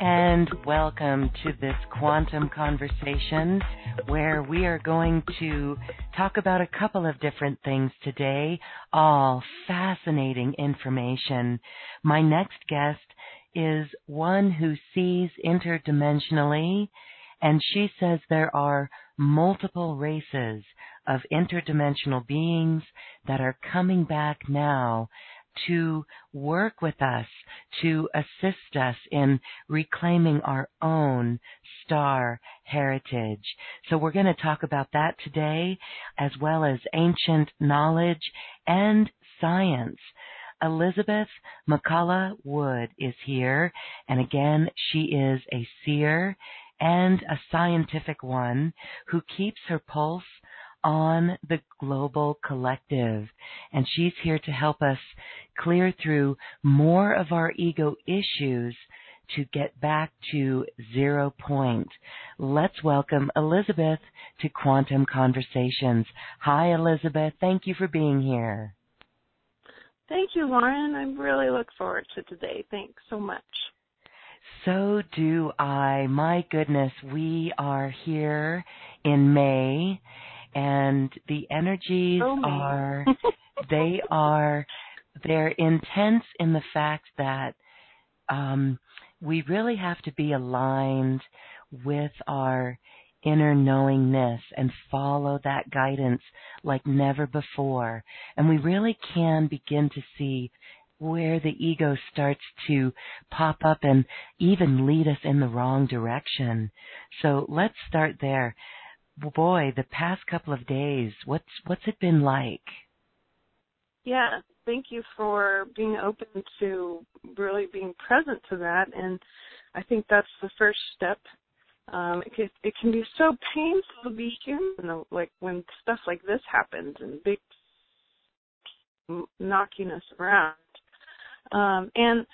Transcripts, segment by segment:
And welcome to this Quantum Conversation, where we are going to talk about a couple of different things today, all fascinating information. My next guest is one who sees interdimensionally, and she says there are multiple races of interdimensional beings that are coming back now to work with us, to assist us in reclaiming our own star heritage. So we're going to talk about that today, as well as ancient knowledge and science. Elizabeth McCullough Wood is here, and again, she is a seer and a scientific one who keeps her pulse on the global collective, and she's here to help us clear through more of our ego issues to get back to 0 point. Let's welcome Elizabeth to Quantum Conversations. Hi, Elizabeth. Thank you for being here. Thank you, Lauren. I really look forward to today. Thanks so much. So do I. My goodness, we are here in May, and the energies they're intense in the fact that we really have to be aligned with our inner knowingness and follow that guidance like never before. And we really can begin to see where the ego starts to pop up and even lead us in the wrong direction. So let's start there. Boy, the past couple of days, what's it been like? Yeah, thank you for being open to really being present to that, and I think that's the first step. It can be so painful to be human, you know, like when stuff like this happens and big knocking us around. And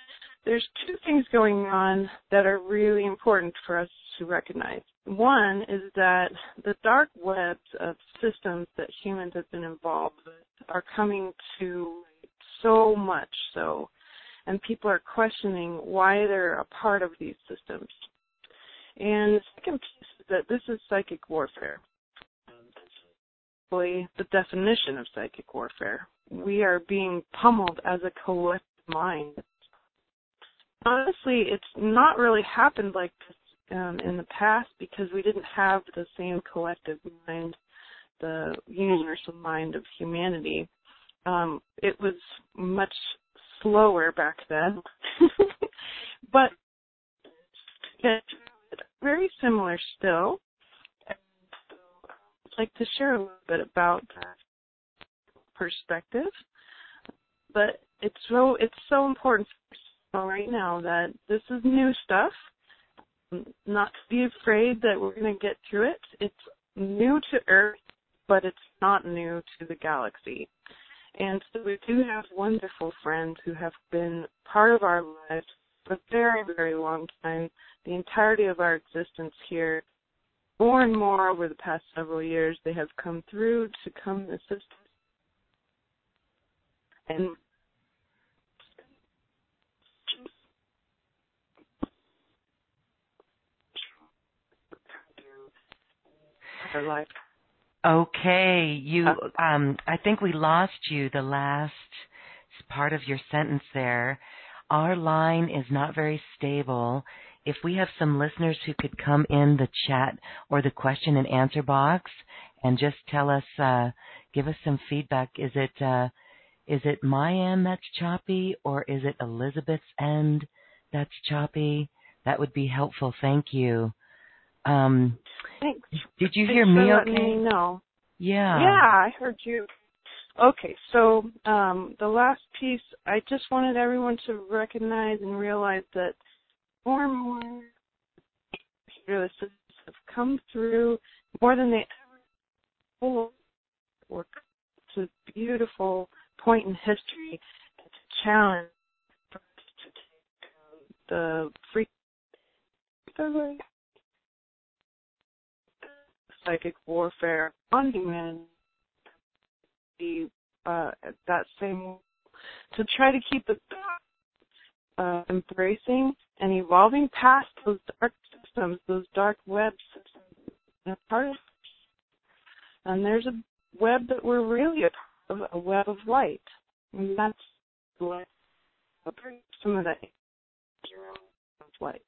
there's two things going on that are really important for us to recognize. One is that the dark webs of systems that humans have been involved with are coming to light, so much so, and people are questioning why they're a part of these systems. And the second piece is that this is psychic warfare. That's really the definition of psychic warfare. We are being pummeled as a collective mind. Honestly, it's not really happened like this in the past, because we didn't have the same collective mind, the universal mind of humanity. It was much slower back then, but it's very similar still. And so I'd like to share a little bit about that perspective, but it's so important right now that this is new stuff. Not to be afraid that we're going to get through it. It's new to Earth, but it's not new to the galaxy. And so we do have wonderful friends who have been part of our lives for a very, very long time, the entirety of our existence here. More and more over the past several years, they have come through to come assist us. And our life. Okay, you. I think we lost you the last part of your sentence there. Our line is not very stable. If we have some listeners who could come in the chat or the question and answer box and just tell us, give us some feedback. Is it my end that's choppy, or is it Elizabeth's end that's choppy? That would be helpful. Thank you. Thanks. Did you hear me okay? No. Yeah. Yeah, I heard you. Okay, so the last piece, I just wanted everyone to recognize and realize that more and more computer systems have come through, more than they ever were. It's a beautiful point in history. It's a challenge for us to take the frequency. Psychic warfare on humanity, that same, to try to keep it embracing and evolving past those dark systems, those dark web systems. And, there's a web that we're really a part of, a web of light. And that's what brings some of that light.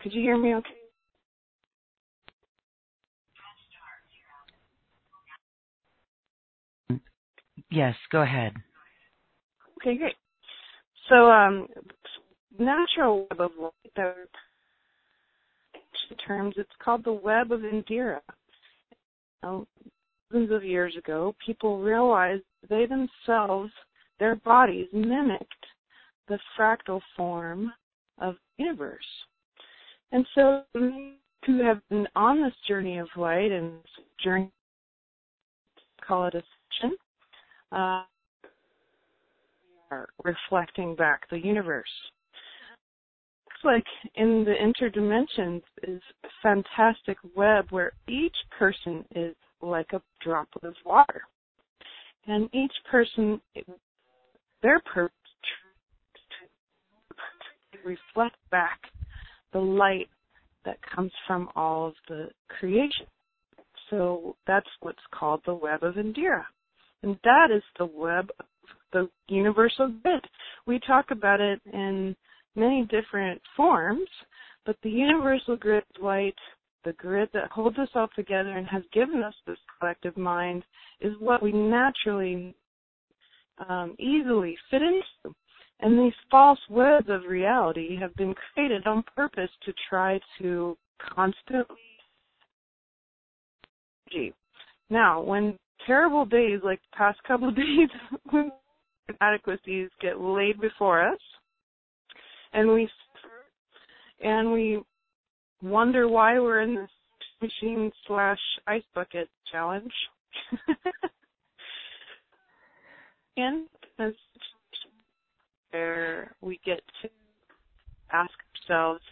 Could you hear me okay? Yes, go ahead. Okay, great. So, natural web of light, that in terms, it's called the web of Indira. Thousands of years ago, people realized they themselves, their bodies, mimicked the fractal form of the universe. And so, who have been on this journey of light and this journey, call it ascension, are reflecting back the universe. It's like in the interdimensions is a fantastic web where each person is like a droplet of water. And each person, their purpose is to reflect back the light that comes from all of the creation. So that's what's called the web of Indira. And that is the web of the universal good. We talk about it in many different forms, but the universal grid of light, the grid that holds us all together and has given us this collective mind, is what we naturally easily fit into. And these false webs of reality have been created on purpose to try to constantly. Now, when terrible days like the past couple of days when inadequacies get laid before us and we suffer and we wonder why we're in this machine/ice bucket challenge. And this where we get to ask ourselves,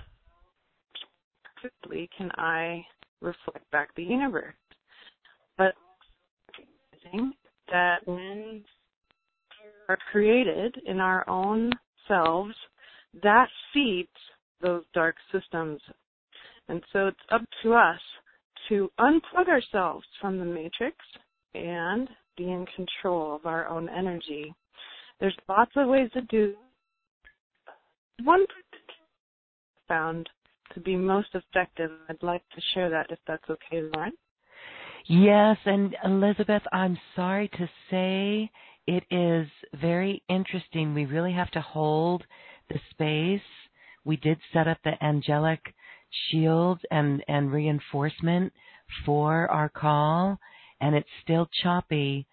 quickly, can I reflect back the universe? But that when we are created in our own selves, that feeds those dark systems. And so it's up to us to unplug ourselves from the matrix and be in control of our own energy. There's lots of ways to do this. One found to be most effective, I'd like to share that if that's okay, Loren. Yes, and Elizabeth, I'm sorry to say it is very interesting. We really have to hold the space. We did set up the angelic shield and reinforcement for our call, and it's still choppy.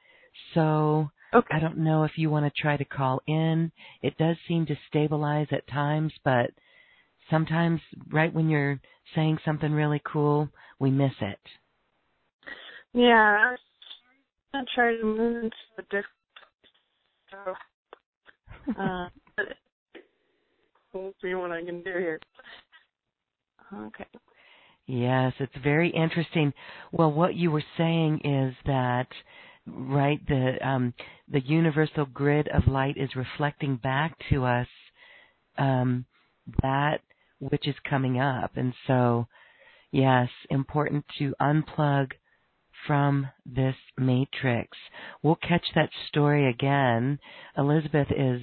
So okay. I don't know if you want to try to call in. It does seem to stabilize at times, but sometimes right when you're saying something really cool, we miss it. Yeah, I'm trying to move into a different we'll see what I can do here. Okay. Yes, it's very interesting. Well, what you were saying is that, right, the universal grid of light is reflecting back to us that which is coming up. And so, yes, important to unplug from this matrix. We'll catch that story again. Elizabeth is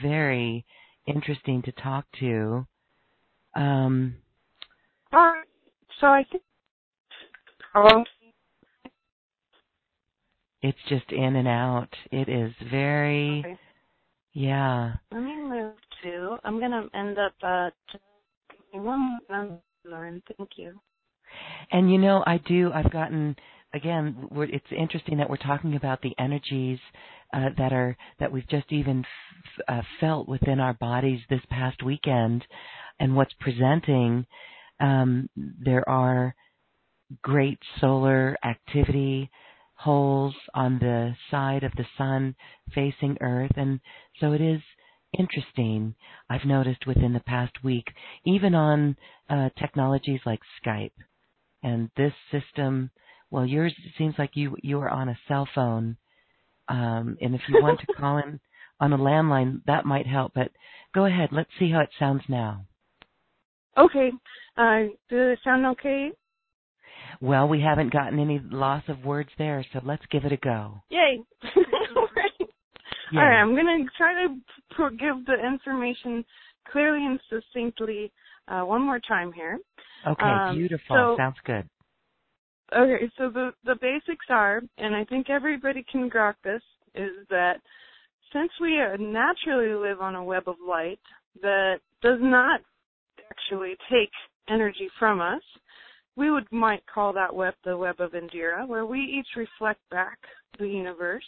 very interesting to talk to. So I think it's just in and out. It is very, okay. Yeah. Let me move to, I'm going to end up, one moment, Lauren, thank you. And, you know, I've gotten, again, it's interesting that we're talking about the energies that we've just even felt within our bodies this past weekend and what's presenting. There are great solar activity, holes on the side of the sun facing Earth, and so it is interesting. I've noticed within the past week, even on technologies like Skype, and this system. Well, yours, it seems like you are on a cell phone, and if you want to call in on a landline, that might help. But go ahead, let's see how it sounds now. Okay. Does it sound okay? Well, we haven't gotten any loss of words there, so let's give it a go. Yay. Right. Yeah. All right, I'm going to try to give the information clearly and succinctly one more time here. Okay, beautiful. Sounds good. Okay, so the basics are, and I think everybody can grok this, is that since we naturally live on a web of light that does not actually take energy from us, we might call that web the web of Indira, where we each reflect back the universe.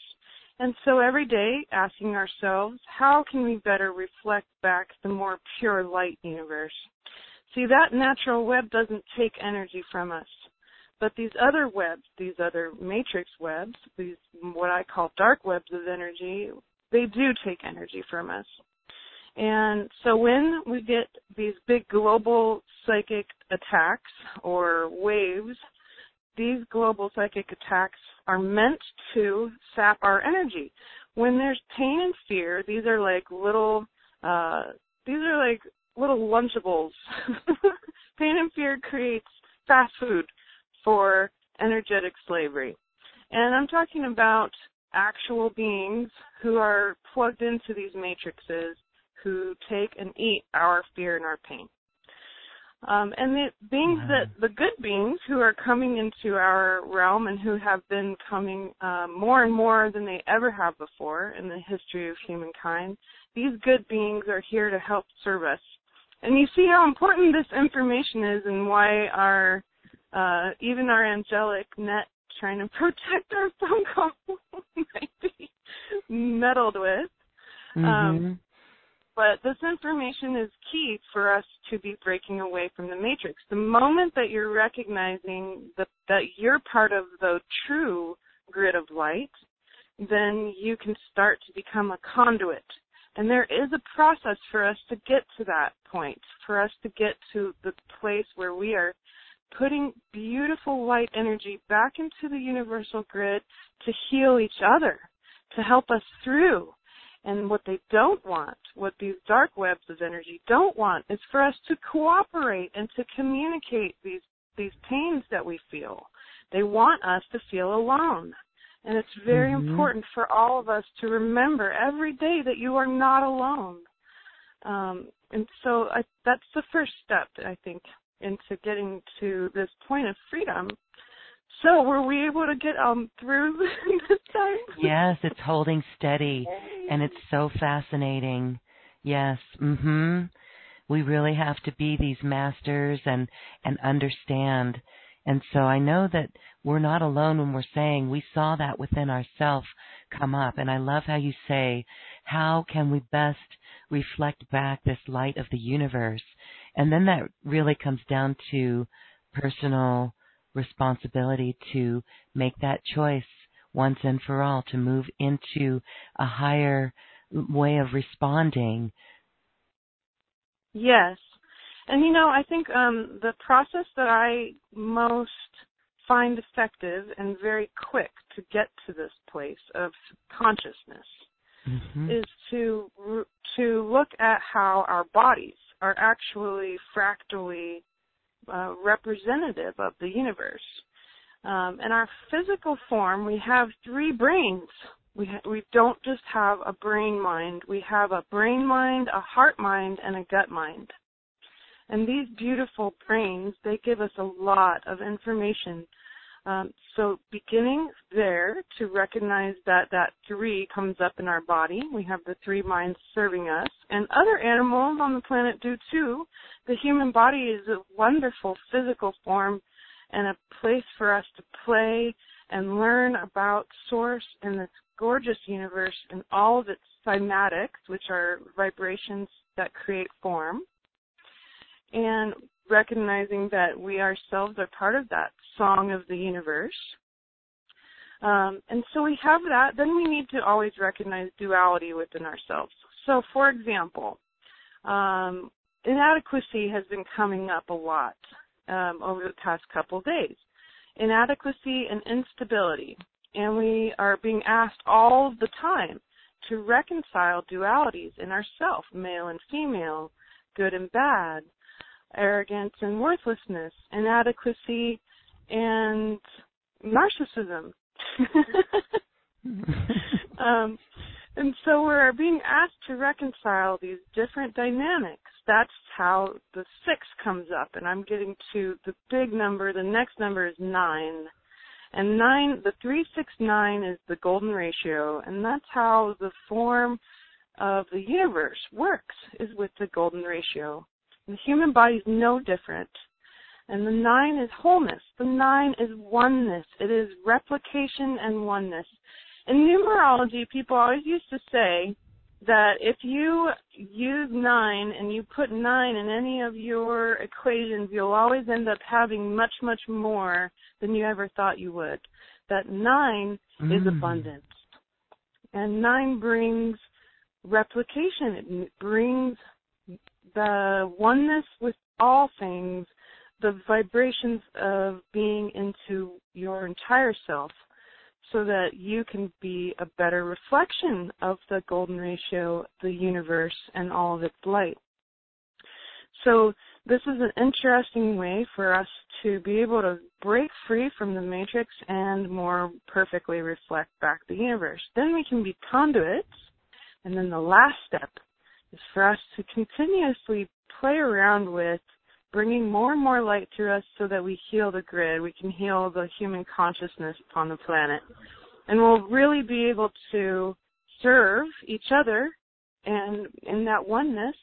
And so every day asking ourselves, how can we better reflect back the more pure light universe? See, that natural web doesn't take energy from us. But these other webs, these other matrix webs, these what I call dark webs of energy, they do take energy from us. And so when we get these big global psychic attacks or waves, these global psychic attacks are meant to sap our energy. When there's pain and fear, these are like little Lunchables. Pain and fear creates fast food for energetic slavery. And I'm talking about actual beings who are plugged into these matrices who take and eat our fear and our pain. And the beings that, the good beings who are coming into our realm and who have been coming more and more than they ever have before in the history of humankind, these good beings are here to help serve us. And you see how important this information is and why our even our angelic net trying to protect our phone call might be meddled with. Mm-hmm. But this information is key for us to be breaking away from the matrix. The moment that you're recognizing that you're part of the true grid of light, then you can start to become a conduit. And there is a process for us to get to that point, for us to get to the place where we are putting beautiful light energy back into the universal grid to heal each other, to help us through. And what they don't want, what these dark webs of energy don't want, is for us to cooperate and to communicate these pains that we feel. They want us to feel alone. And it's very important for all of us to remember every day that you are not alone. And so that's the first step, I think, into getting to this point of freedom. So were we able to get through this time? Yes, it's holding steady, and it's so fascinating. Yes, we really have to be these masters and understand. And so I know that we're not alone when we're saying we saw that within ourselves come up. And I love how you say, how can we best reflect back this light of the universe? And then that really comes down to personal responsibility to make that choice once and for all, to move into a higher way of responding. Yes. And, you know, I think the process that I most find effective and very quick to get to this place of consciousness is to look at how our bodies are actually fractally representative of the universe. In our physical form, we have three brains. We don't just have a brain mind. We have a brain mind, a heart mind, and a gut mind. And these beautiful brains, they give us a lot of information. So beginning there to recognize that three comes up in our body. We have the three minds serving us. And other animals on the planet do too. The human body is a wonderful physical form and a place for us to play and learn about source and this gorgeous universe and all of its cymatics, which are vibrations that create form, and recognizing that we ourselves are part of that song of the universe. And so we have that. Then we need to always recognize duality within ourselves. So, for example, inadequacy has been coming up a lot over the past couple of days. Inadequacy and instability. And we are being asked all the time to reconcile dualities in ourselves, male and female, good and bad, arrogance and worthlessness, inadequacy and narcissism. And so we're being asked to reconcile these different dynamics. That's how the 6 comes up, and I'm getting to the big number. The next number is 9. And 9, the 3, 6, 9 is the golden ratio, and that's how the form of the universe works, is with the golden ratio. The human body is no different. And the 9 is wholeness. The 9 is oneness. It is replication and oneness. In numerology, people always used to say that if you use 9 and you put 9 in any of your equations, you'll always end up having much, much more than you ever thought you would. That 9 is abundance. And 9 brings replication. It brings the oneness with all things, the vibrations of being into your entire self, so that you can be a better reflection of the golden ratio, the universe, and all of its light. So this is an interesting way for us to be able to break free from the matrix and more perfectly reflect back the universe. Then we can be conduits, and then the last step is for us to continuously play around with bringing more and more light through us so that we heal the grid. We can heal the human consciousness upon the planet. And we'll really be able to serve each other and in that oneness,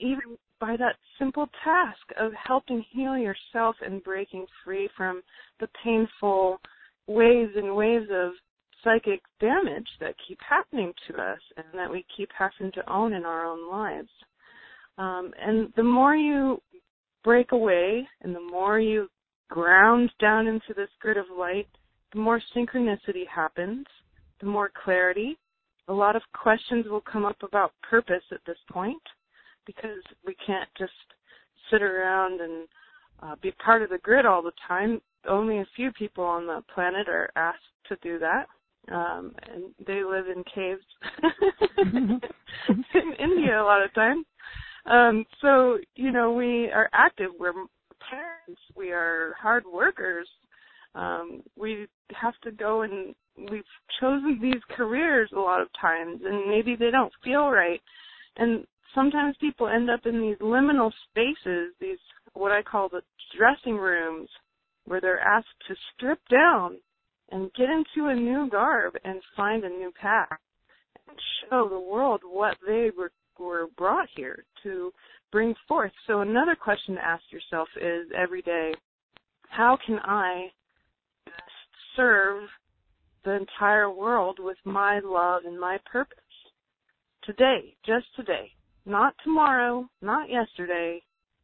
even by that simple task of helping heal yourself and breaking free from the painful waves and waves of psychic damage that keep happening to us and that we keep having to own in our own lives. And the more you break away and the more you ground down into this grid of light, the more synchronicity happens, the more clarity. A lot of questions will come up about purpose at this point, because we can't just sit around and be part of the grid all the time. Only a few people on the planet are asked to do that. And they live in caves in India a lot of time. So, you know, we are active. We're parents. We are hard workers. We have to go, and we've chosen these careers a lot of times, and maybe they don't feel right. And sometimes people end up in these liminal spaces, these what I call the dressing rooms, where they're asked to strip down and get into a new garb and find a new path and show the world what they were brought here to bring forth. So another question to ask yourself is every day, how can I best serve the entire world with my love and my purpose? Today, just today, not tomorrow, not yesterday,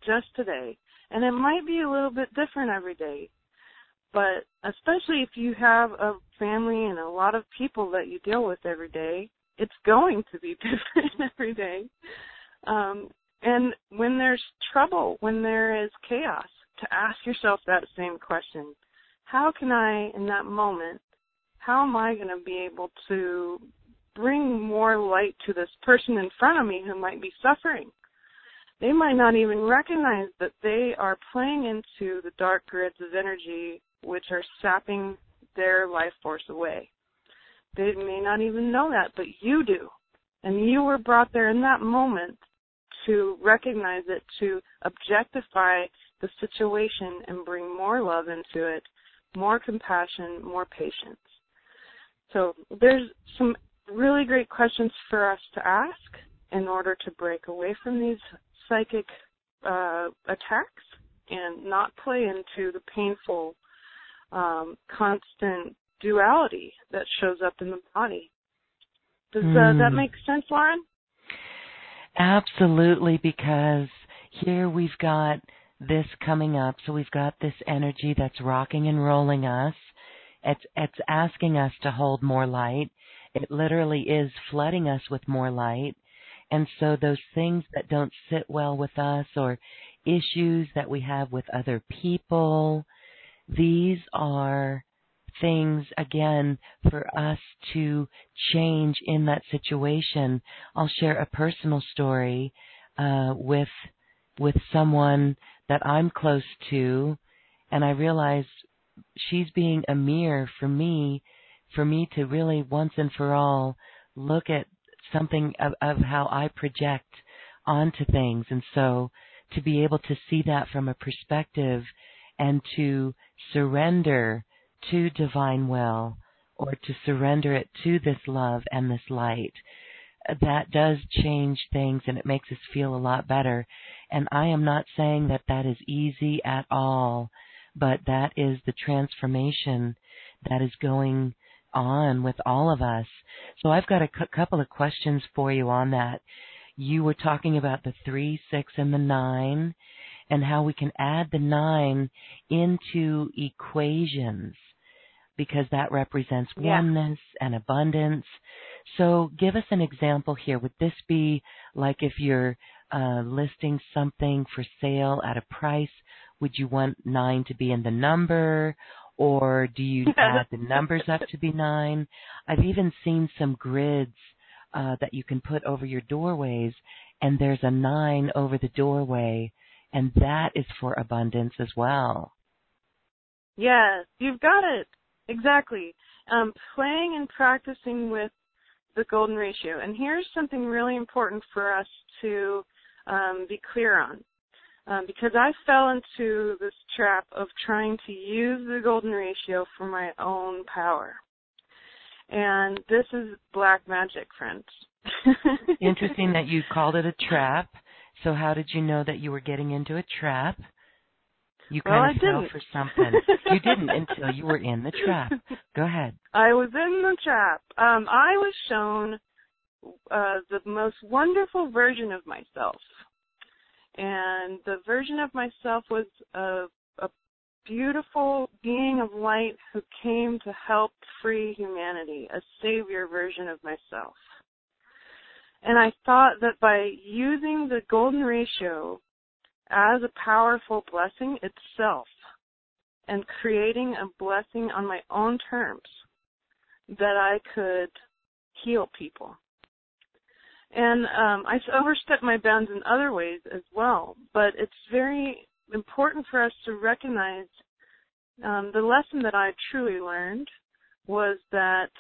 just today. And it might be a little bit different every day. But especially if you have a family and a lot of people that you deal with every day, it's going to be different every day. And when there's trouble, when there is chaos, to ask yourself that same question. How can I, in that moment, how am I going to be able to bring more light to this person in front of me who might be suffering? They might not even recognize that they are playing into the dark grids of energy which are sapping their life force away. They may not even know that, but you do. And you were brought there in that moment to recognize it, to objectify the situation and bring more love into it, more compassion, more patience. So there's some really great questions for us to ask in order to break away from these psychic attacks and not play into the painful, constant duality that shows up in the body. Does that make sense, Loren? Absolutely, because here we've got this coming up. So we've got this energy that's rocking and rolling us. It's asking us to hold more light. It literally is flooding us with more light. And so those things that don't sit well with us or issues that we have with other people, these are things, again, for us to change in that situation. I'll share a personal story with someone that I'm close to, and I realize she's being a mirror for me to really once and for all look at something of how I project onto things. And so to be able to see that from a perspective and to surrender to divine will, or to surrender it to this love and this light, that does change things, and it makes us feel a lot better. And I am not saying that that is easy at all, but that is the transformation that is going on with all of us. So I've got a couple of questions for you on that. You were talking about the 3, 6, and the 9, and how we can add the 9 into equations, because that represents oneness and abundance. So give us an example here. Would this be like if you're listing something for sale at a price, would you want 9 to be in the number, or do you add the numbers up to be 9? I've even seen some grids that you can put over your doorways, and there's a 9 over the doorway, and that is for abundance as well. Yes, you've got it. Exactly. Playing and practicing with the golden ratio. And here's something really important for us to be clear on. Because I fell into this trap of trying to use the golden ratio for my own power. And this is black magic, friends. Interesting that you called it a trap. So how did you know that you were getting into a trap? You kind of fell for something. You didn't until you were in the trap. Go ahead. I was in the trap. I was shown the most wonderful version of myself. And the version of myself was a beautiful being of light who came to help free humanity, a savior version of myself. And I thought that by using the golden ratio as a powerful blessing itself and creating a blessing on my own terms, that I could heal people. And I overstepped my bounds in other ways as well, but it's very important for us to recognize the lesson that I truly learned was that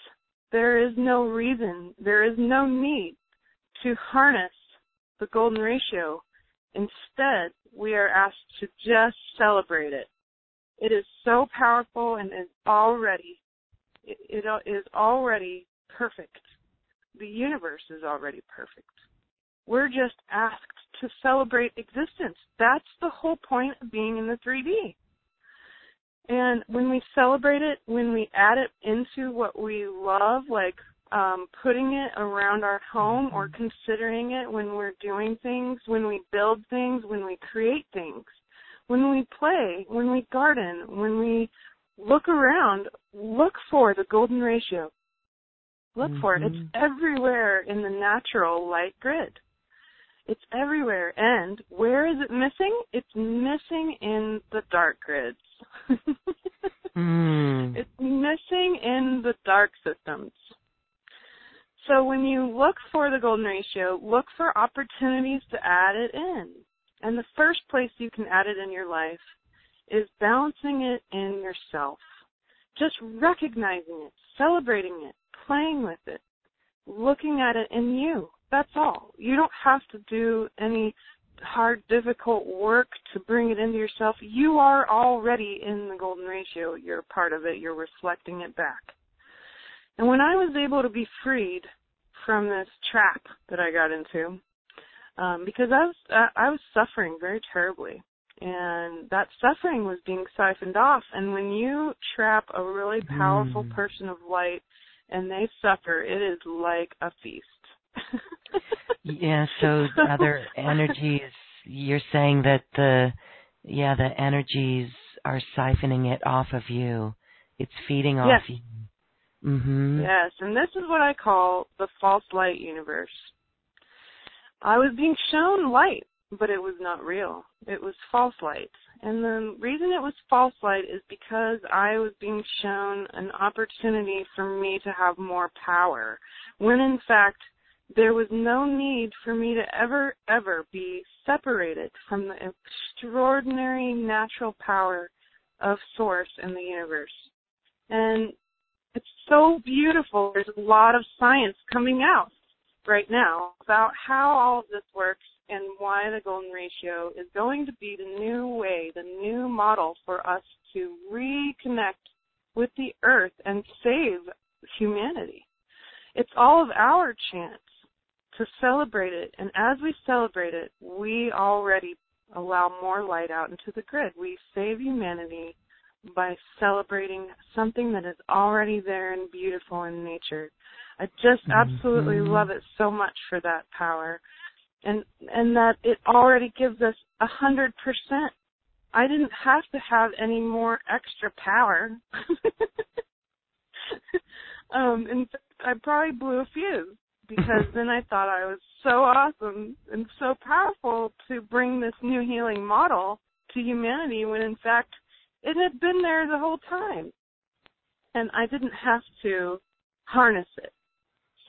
there is no reason, there is no need to harness the golden ratio. Instead, we are asked to just celebrate it. It is so powerful and is already, it is already perfect. The universe is already perfect. We're just asked to celebrate existence. That's the whole point of being in the 3D. And when we celebrate it, when we add it into what we love, like putting it around our home or considering it when we're doing things, when we build things, when we create things, when we play, when we garden, when we look around, look for the golden ratio. Look for it. It's everywhere in the natural light grid. It's everywhere. And where is it missing? It's missing in the dark grids. It's missing in the dark systems. So when you look for the golden ratio, look for opportunities to add it in. And the first place you can add it in your life is balancing it in yourself. Just recognizing it, celebrating it, playing with it, looking at it in you. That's all. You don't have to do any hard, difficult work to bring it into yourself. You are already in the golden ratio. You're part of it. You're reflecting it back. And when I was able to be freed from this trap that I got into, because I was suffering very terribly, and that suffering was being siphoned off. And when you trap a really powerful person of light and they suffer, it is like a feast. Yeah, so other energies, you're saying that the energies are siphoning it off of you. It's feeding off you. Mm-hmm. Yes, and this is what I call the false light universe. I was being shown light, but it was not real. It was false light. And the reason it was false light is because I was being shown an opportunity for me to have more power, when in fact there was no need for me to ever, ever be separated from the extraordinary natural power of Source and the universe. And it's so beautiful. There's a lot of science coming out right now about how all of this works and why the golden ratio is going to be the new way, the new model for us to reconnect with the earth and save humanity. It's all of our chance to celebrate it, and as we celebrate it, we already allow more light out into the grid. We save humanity by celebrating something that is already there and beautiful in nature. I just absolutely love it so much for that power, and that it already gives us 100%. I didn't have to have any more extra power. In fact, I probably blew a fuse, because then I thought I was so awesome and so powerful to bring this new healing model to humanity, when in fact it had been there the whole time and I didn't have to harness it.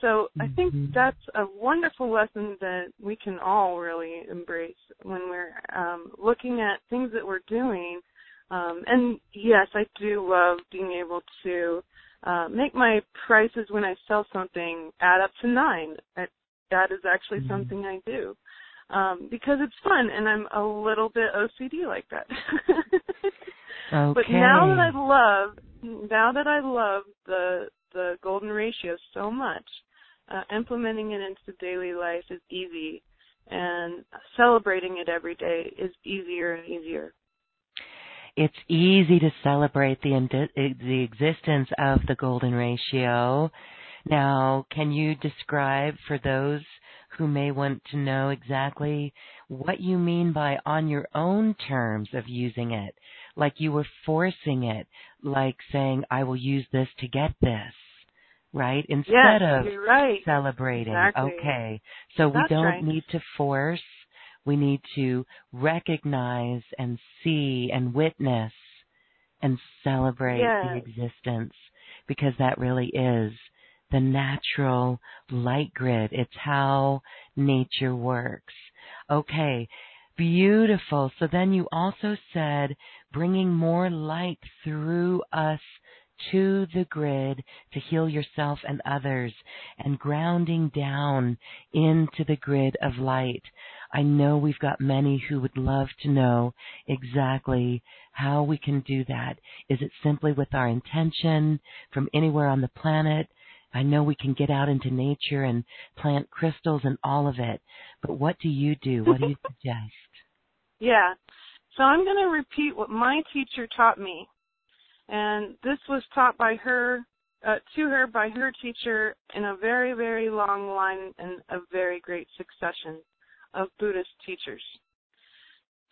So I think that's a wonderful lesson that we can all really embrace when we're looking at things that we're doing. And yes, I do love being able to make my prices when I sell something add up to 9. That is actually something I do because it's fun, and I'm a little bit OCD like that. Okay. But now that I love the golden ratio so much, implementing it into daily life is easy, and celebrating it every day is easier and easier. It's easy to celebrate the existence of the golden ratio. Now, can you describe for those who may want to know exactly what you mean by on your own terms of using it? Like you were forcing it, like saying, I will use this to get this, right? Instead of celebrating. Exactly. Okay. So we don't need to force. We need to recognize and see and witness and celebrate the existence, because that really is the natural light grid. It's how nature works. Okay, beautiful. So then you also said bringing more light through us to the grid to heal yourself and others, and grounding down into the grid of light. I know we've got many who would love to know exactly how we can do that. Is it simply with our intention from anywhere on the planet? I know we can get out into nature and plant crystals and all of it, but what do you do? What do you suggest? Yeah. So I'm going to repeat what my teacher taught me. And this was taught by her, to her by her teacher in a very, very long line and a very great succession of Buddhist teachers.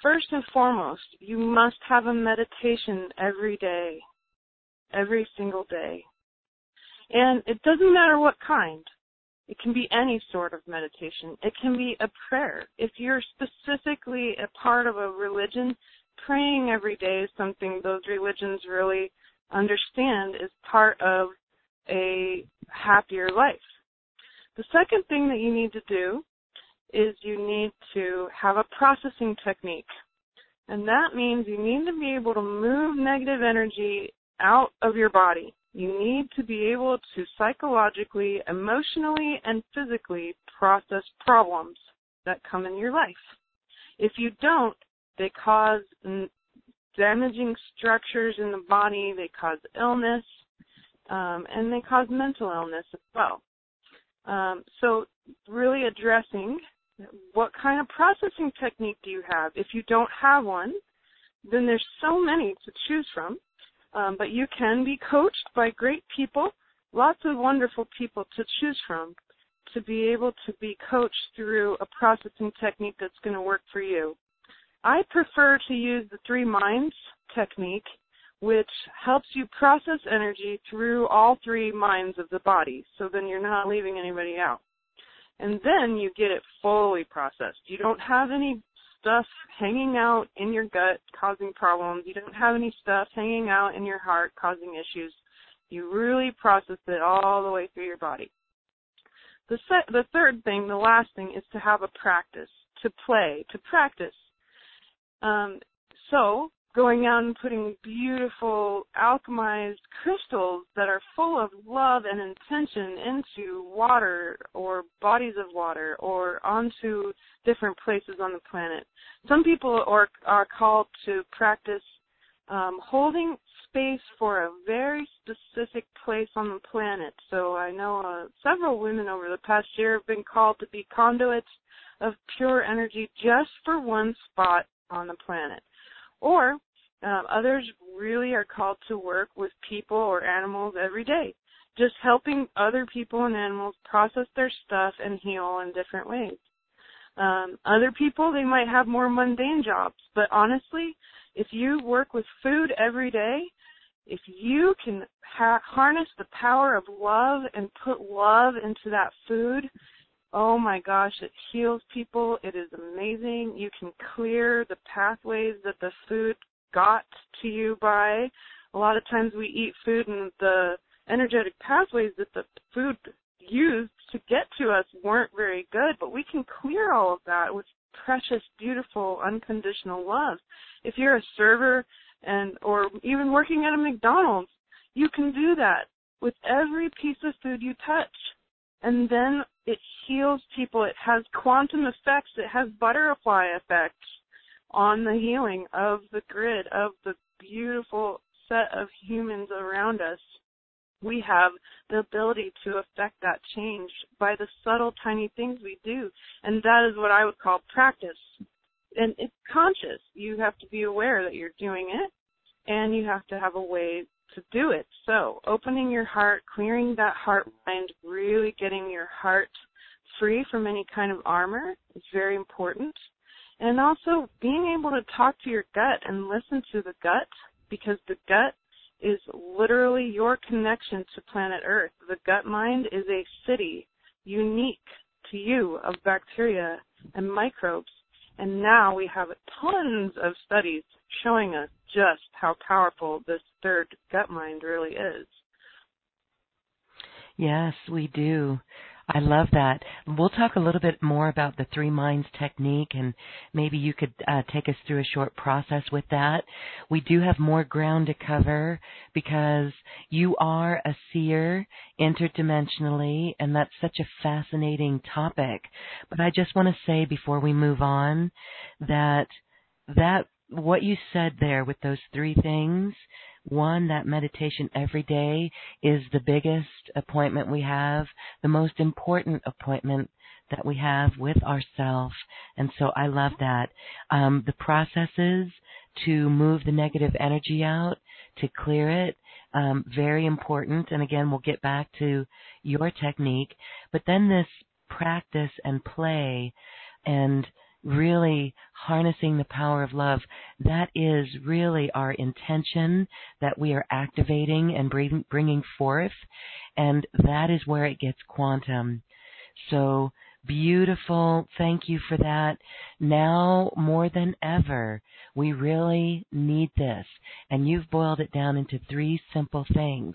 First and foremost, you must have a meditation every day. every single day. And it doesn't matter what kind. It can be any sort of meditation. It can be a prayer. If you're specifically a part of a religion, praying every day is something those religions really understand is part of a happier life. The second thing that you need to do is you need to have a processing technique. And that means you need to be able to move negative energy out of your body. You need to be able to psychologically, emotionally, and physically process problems that come in your life. If you don't, they cause damaging structures in the body, they cause illness, and they cause mental illness as well. So really addressing what kind of processing technique do you have? If you don't have one, then there's so many to choose from. But you can be coached by great people, lots of wonderful people to choose from, to be able to be coached through a processing technique that's going to work for you. I prefer to use the three minds technique, which helps you process energy through all three minds of the body, so then you're not leaving anybody out. And then you get it fully processed. You don't have any stuff hanging out in your gut causing problems. You don't have any stuff hanging out in your heart causing issues. You really process it all the way through your body. The third thing, the last thing, is to have a practice, to play, to practice. So going out and putting beautiful alchemized crystals that are full of love and intention into water or bodies of water or onto different places on the planet. Some people are called to practice holding space for a very specific place on the planet. So I know several women over the past year have been called to be conduits of pure energy just for one spot on the planet. Or others really are called to work with people or animals every day, just helping other people and animals process their stuff and heal in different ways. Other people, they might have more mundane jobs, but honestly, if you work with food every day, if you can harness the power of love and put love into that food, oh my gosh, it heals people. It is amazing. You can clear the pathways that the food got to you by. A lot of times we eat food and the energetic pathways that the food used to get to us weren't very good, but we can clear all of that with precious, beautiful, unconditional love. If you're a server or even working at a McDonald's, you can do that with every piece of food you touch. And then it heals people. It has quantum effects. It has butterfly effects on the healing of the grid, of the beautiful set of humans around us. We have the ability to affect that change by the subtle, tiny things we do. And that is what I would call practice. And it's conscious. You have to be aware that you're doing it, and you have to have a way to do it. So opening your heart, clearing that heart mind, really getting your heart free from any kind of armor is very important. And also being able to talk to your gut and listen to the gut, because the gut is literally your connection to planet Earth. The gut mind is a city unique to you of bacteria and microbes. And now we have tons of studies showing us just how powerful this third gut mind really is. Yes, we do. I love that. We'll talk a little bit more about the three minds technique, and maybe you could take us through a short process with that. We do have more ground to cover because you are a seer interdimensionally, and that's such a fascinating topic. But I just want to say before we move on that what you said there with those three things, one, that meditation every day is the biggest appointment we have, the most important appointment that we have with ourselves. And so I love that. The processes to move the negative energy out, to clear it, very important. And again, we'll get back to your technique. But then this practice and play and really harnessing the power of love, that is really our intention that we are activating and bringing forth, and that is where it gets quantum. So beautiful. Thank you for that. Now more than ever, we really need this, and you've boiled it down into three simple things.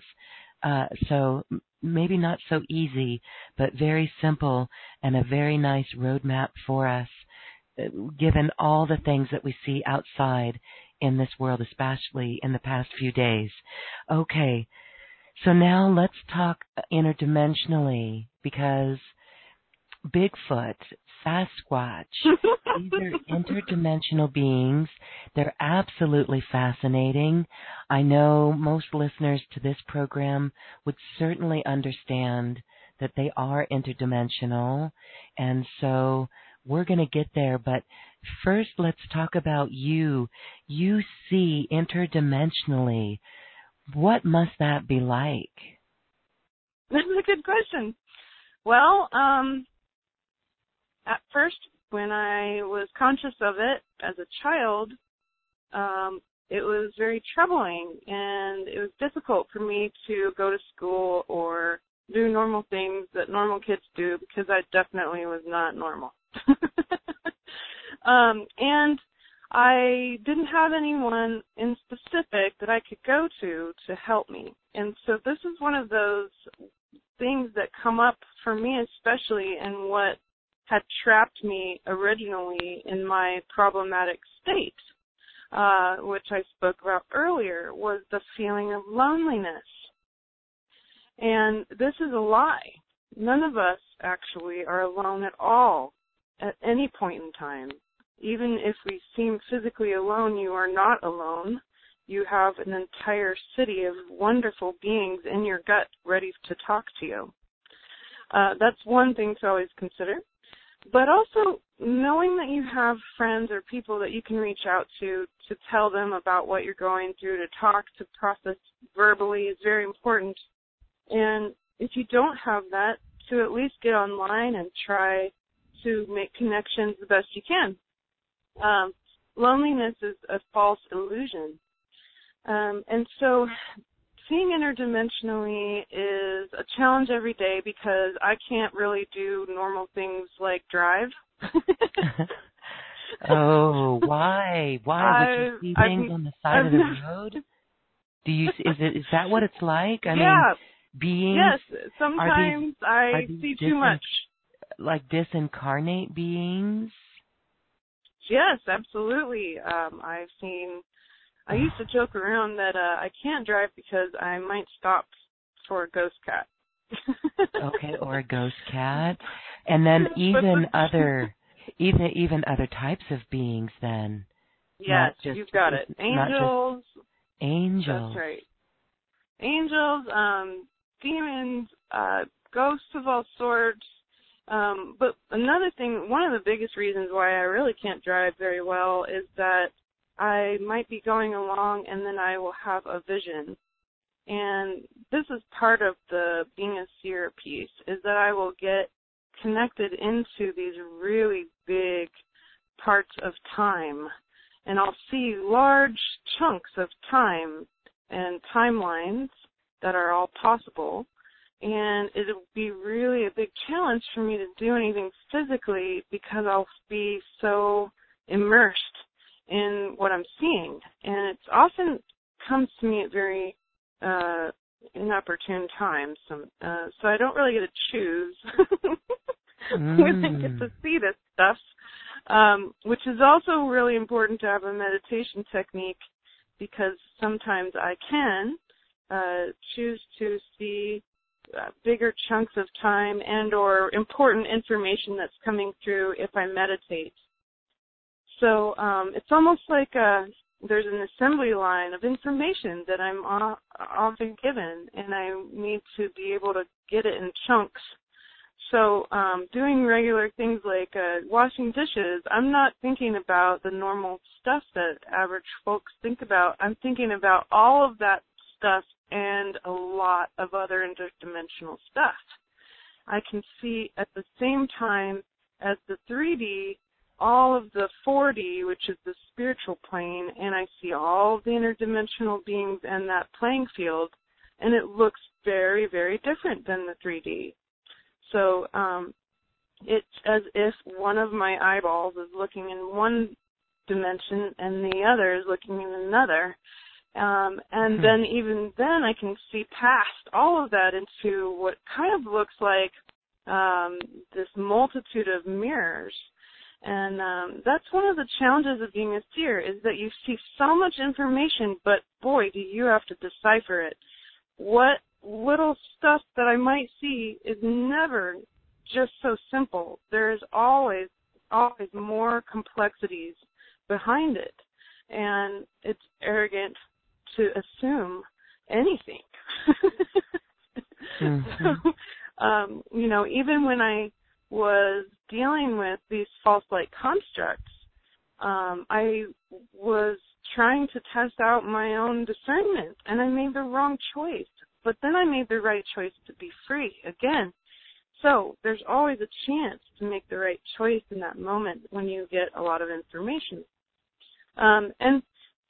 So maybe not so easy, but very simple and a very nice roadmap for us, given all the things that we see outside in this world, especially in the past few days. Okay, so now let's talk interdimensionally, because Bigfoot, Sasquatch, these are interdimensional beings. They're absolutely fascinating. I know most listeners to this program would certainly understand that they are interdimensional, and so we're going to get there, but first let's talk about you. You see interdimensionally. What must that be like? That's a good question. Well, at first, when I was conscious of it as a child, it was very troubling, and it was difficult for me to go to school or do normal things that normal kids do, because I definitely was not normal. And I didn't have anyone in specific that I could go to help me. And so this is one of those things that come up for me especially, and what had trapped me originally in my problematic state, which I spoke about earlier, was the feeling of loneliness. And this is a lie. None of us actually are alone at all at any point in time. Even if we seem physically alone, you are not alone. You have an entire city of wonderful beings in your gut ready to talk to you. That's one thing to always consider. But also knowing that you have friends or people that you can reach out to tell them about what you're going through, to talk, to process verbally is very important. And if you don't have that, to at least get online and try to make connections the best you can. Loneliness is a false illusion. And so seeing interdimensionally is a challenge every day, because I can't really do normal things like drive. Oh, why? Why would you see things on the side of the road? Do you? Is that what it's like? I mean, beings. Yes, sometimes I see too much. Like disincarnate beings? Yes, absolutely. I've seen. I used to joke around that I can't drive because I might stop for a ghost cat. Okay, or a ghost cat, and then even other types of beings. Then yes, just, you've got it. Angels. That's right. Angels, demons, ghosts of all sorts. But another thing, one of the biggest reasons why I really can't drive very well is that I might be going along and then I will have a vision. And this is part of the being a seer piece, is that I will get connected into these really big parts of time. And I'll see large chunks of time and timelines that are all possible. And it will be really a big challenge for me to do anything physically, because I'll be so immersed in what I'm seeing. And it often comes to me at very inopportune times. So I don't really get to choose when I get to see this stuff, which is also really important to have a meditation technique, because sometimes I can choose to see bigger chunks of time and or important information that's coming through if I meditate. So it's almost like there's an assembly line of information that I'm often given, and I need to be able to get it in chunks. So doing regular things like washing dishes, I'm not thinking about the normal stuff that average folks think about. I'm thinking about all of that stuff and a lot of other interdimensional stuff. I can see at the same time as the 3D all of the 4D, which is the spiritual plane, and I see all the interdimensional beings in that playing field, and it looks very, very different than the 3D. So it's as if one of my eyeballs is looking in one dimension and the other is looking in another. And then even then I can see past all of that into what kind of looks like this multitude of mirrors. And that's one of the challenges of being a seer, is that you see so much information, but boy, do you have to decipher it. What little stuff that I might see is never just so simple. There's always more complexities behind it. And it's arrogant to assume anything. Mm-hmm. So, even when I was dealing with these false light constructs, I was trying to test out my own discernment, and I made the wrong choice. But then I made the right choice to be free again. So there's always a chance to make the right choice in that moment when you get a lot of information. And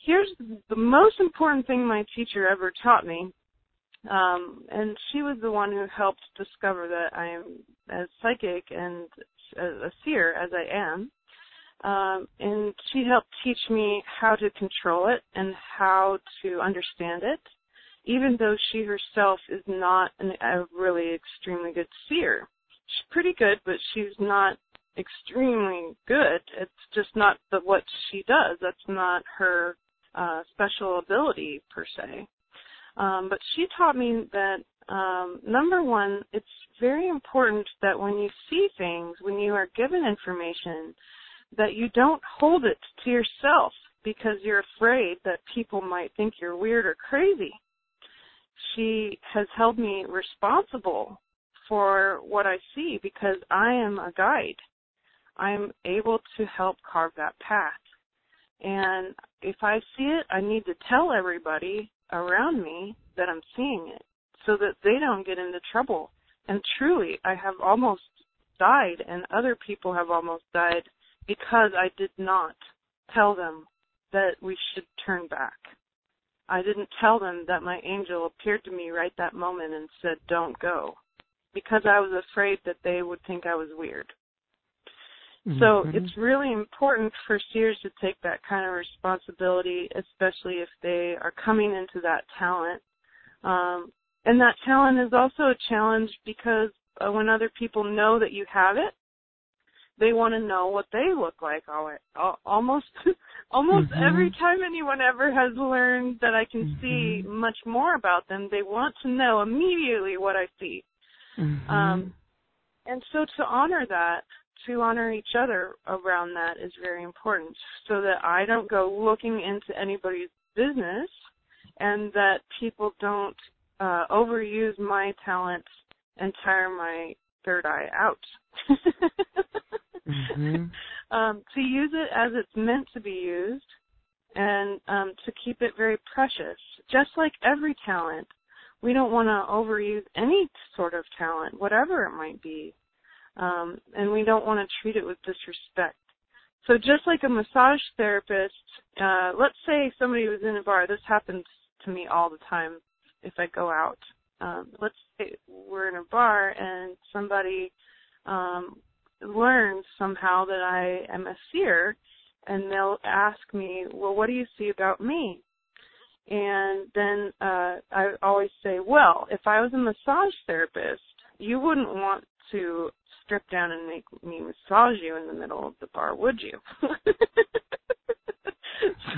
here's the most important thing my teacher ever taught me. And she was the one who helped discover that I am as psychic and a seer as I am. And she helped teach me how to control it and how to understand it, even though she herself is not a really extremely good seer. She's pretty good, but she's not extremely good. It's just not what she does. That's not her special ability, per se. But she taught me that, number one, it's very important that when you see things, when you are given information, that you don't hold it to yourself because you're afraid that people might think you're weird or crazy. She has held me responsible for what I see because I am a guide. I'm able to help carve that path. And if I see it, I need to tell everybody around me that I'm seeing it so that they don't get into trouble. And truly, I have almost died, and other people have almost died because I did not tell them that we should turn back. I didn't tell them that my angel appeared to me right that moment and said, "Don't go," because I was afraid that they would think I was weird. Mm-hmm. So it's really important for seers to take that kind of responsibility, especially if they are coming into that talent. And that talent is also a challenge because when other people know that you have it, they want to know what they look like. Almost mm-hmm. every time anyone ever has learned that I can mm-hmm. see much more about them, they want to know immediately what I see. Mm-hmm. And so to honor that, to honor each other around that is very important so that I don't go looking into anybody's business and that people don't overuse my talent and tire my third eye out. Mm-hmm. To use it as it's meant to be used and to keep it very precious. Just like every talent, we don't want to overuse any sort of talent, whatever it might be. And we don't want to treat it with disrespect. So just like a massage therapist, let's say somebody was in a bar. This happens to me all the time if I go out. Let's say we're in a bar and somebody learns somehow that I am a seer, and they'll ask me, "Well, what do you see about me?" And then I always say, "Well, if I was a massage therapist, you wouldn't want to strip down and make me massage you in the middle of the bar, would you?"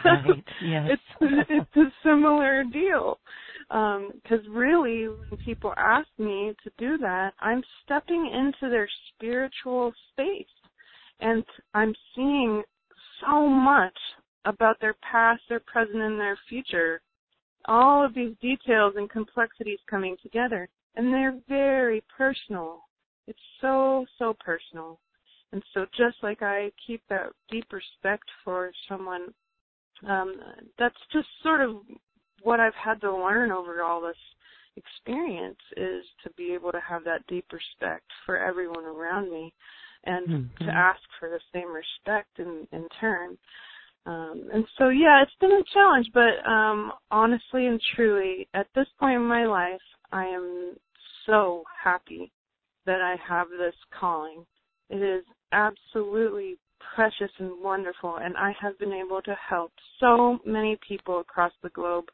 Right. Yes. It's a similar deal. Because really, when people ask me to do that, I'm stepping into their spiritual space. And I'm seeing so much about their past, their present, and their future. All of these details and complexities coming together. And they're very personal. It's so, so personal. And so just like I keep that deep respect for someone, that's just sort of what I've had to learn over all this experience, is to be able to have that deep respect for everyone around me and mm-hmm. to ask for the same respect in turn. And so, yeah, it's been a challenge, but honestly and truly, at this point in my life, I am so happy that I have this calling. It is absolutely precious and wonderful, and I have been able to help so many people across the globe,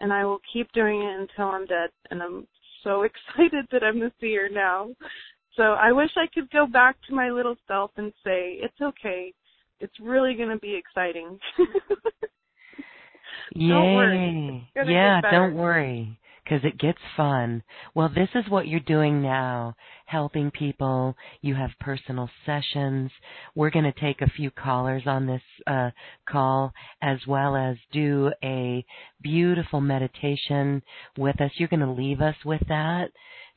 and I will keep doing it until I'm dead, and I'm so excited that I'm a seer now. So I wish I could go back to my little self and say, it's okay. It's really going to be exciting. Don't worry. Yeah, don't worry, because it gets fun. Well, this is what you're doing now, helping people. You have personal sessions. We're going to take a few callers on this call, as well as do a beautiful meditation with us. You're going to leave us with that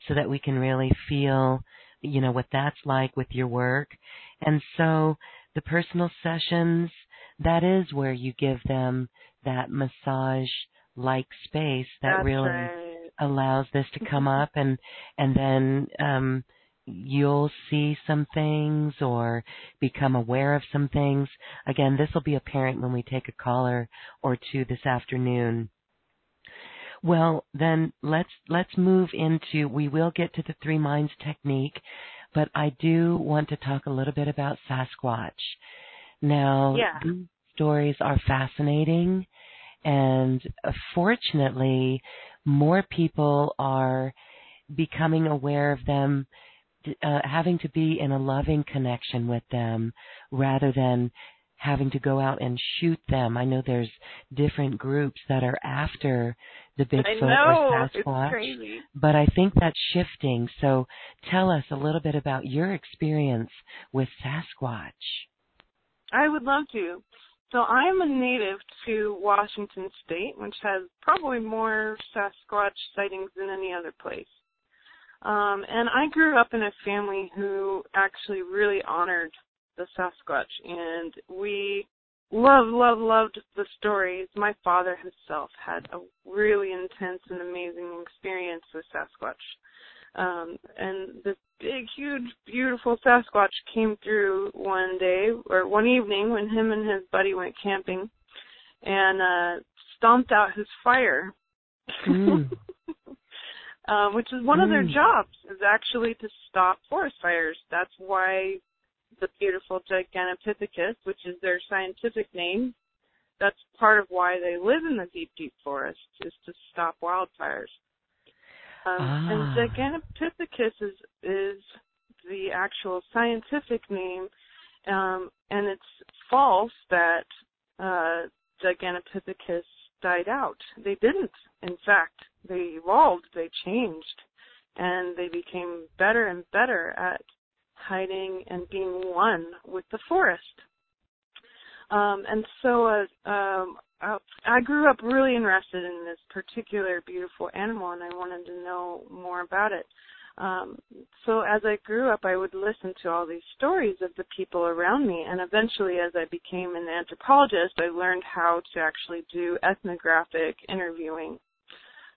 so that we can really feel, you know, what that's like with your work. And so the personal sessions, that is where you give them that massage-like space that that's really right. allows this to come up, and then you'll see some things or become aware of some things. Again, this will be apparent when we take a caller or two this afternoon. Well, then let's move into, we will get to the Three Minds technique, but I do want to talk a little bit about Sasquatch. Now, these stories are fascinating, and fortunately, more people are becoming aware of them, having to be in a loving connection with them rather than having to go out and shoot them. I know there's different groups that are after the Bigfoot or Sasquatch, but I think that's shifting. So tell us a little bit about your experience with Sasquatch. I would love to. So I'm a native to Washington State, which has probably more Sasquatch sightings than any other place. And I grew up in a family who actually really honored the Sasquatch, and we loved the stories. My father himself had a really intense and amazing experience with Sasquatch, and this big, huge, beautiful Sasquatch came through one day, or one evening, when him and his buddy went camping, and stomped out his fire, which is one of their jobs, is actually to stop forest fires. That's why the beautiful Gigantopithecus, which is their scientific name, that's part of why they live in the deep, deep forest, is to stop wildfires. And Gigantopithecus is the actual scientific name, and it's false that Gigantopithecus died out. They didn't. In fact, they evolved, they changed, and they became better and better at hiding and being one with the forest. And so I grew up really interested in this particular beautiful animal, and I wanted to know more about it. So as I grew up, I would listen to all these stories of the people around me, and eventually as I became an anthropologist, I learned how to actually do ethnographic interviewing,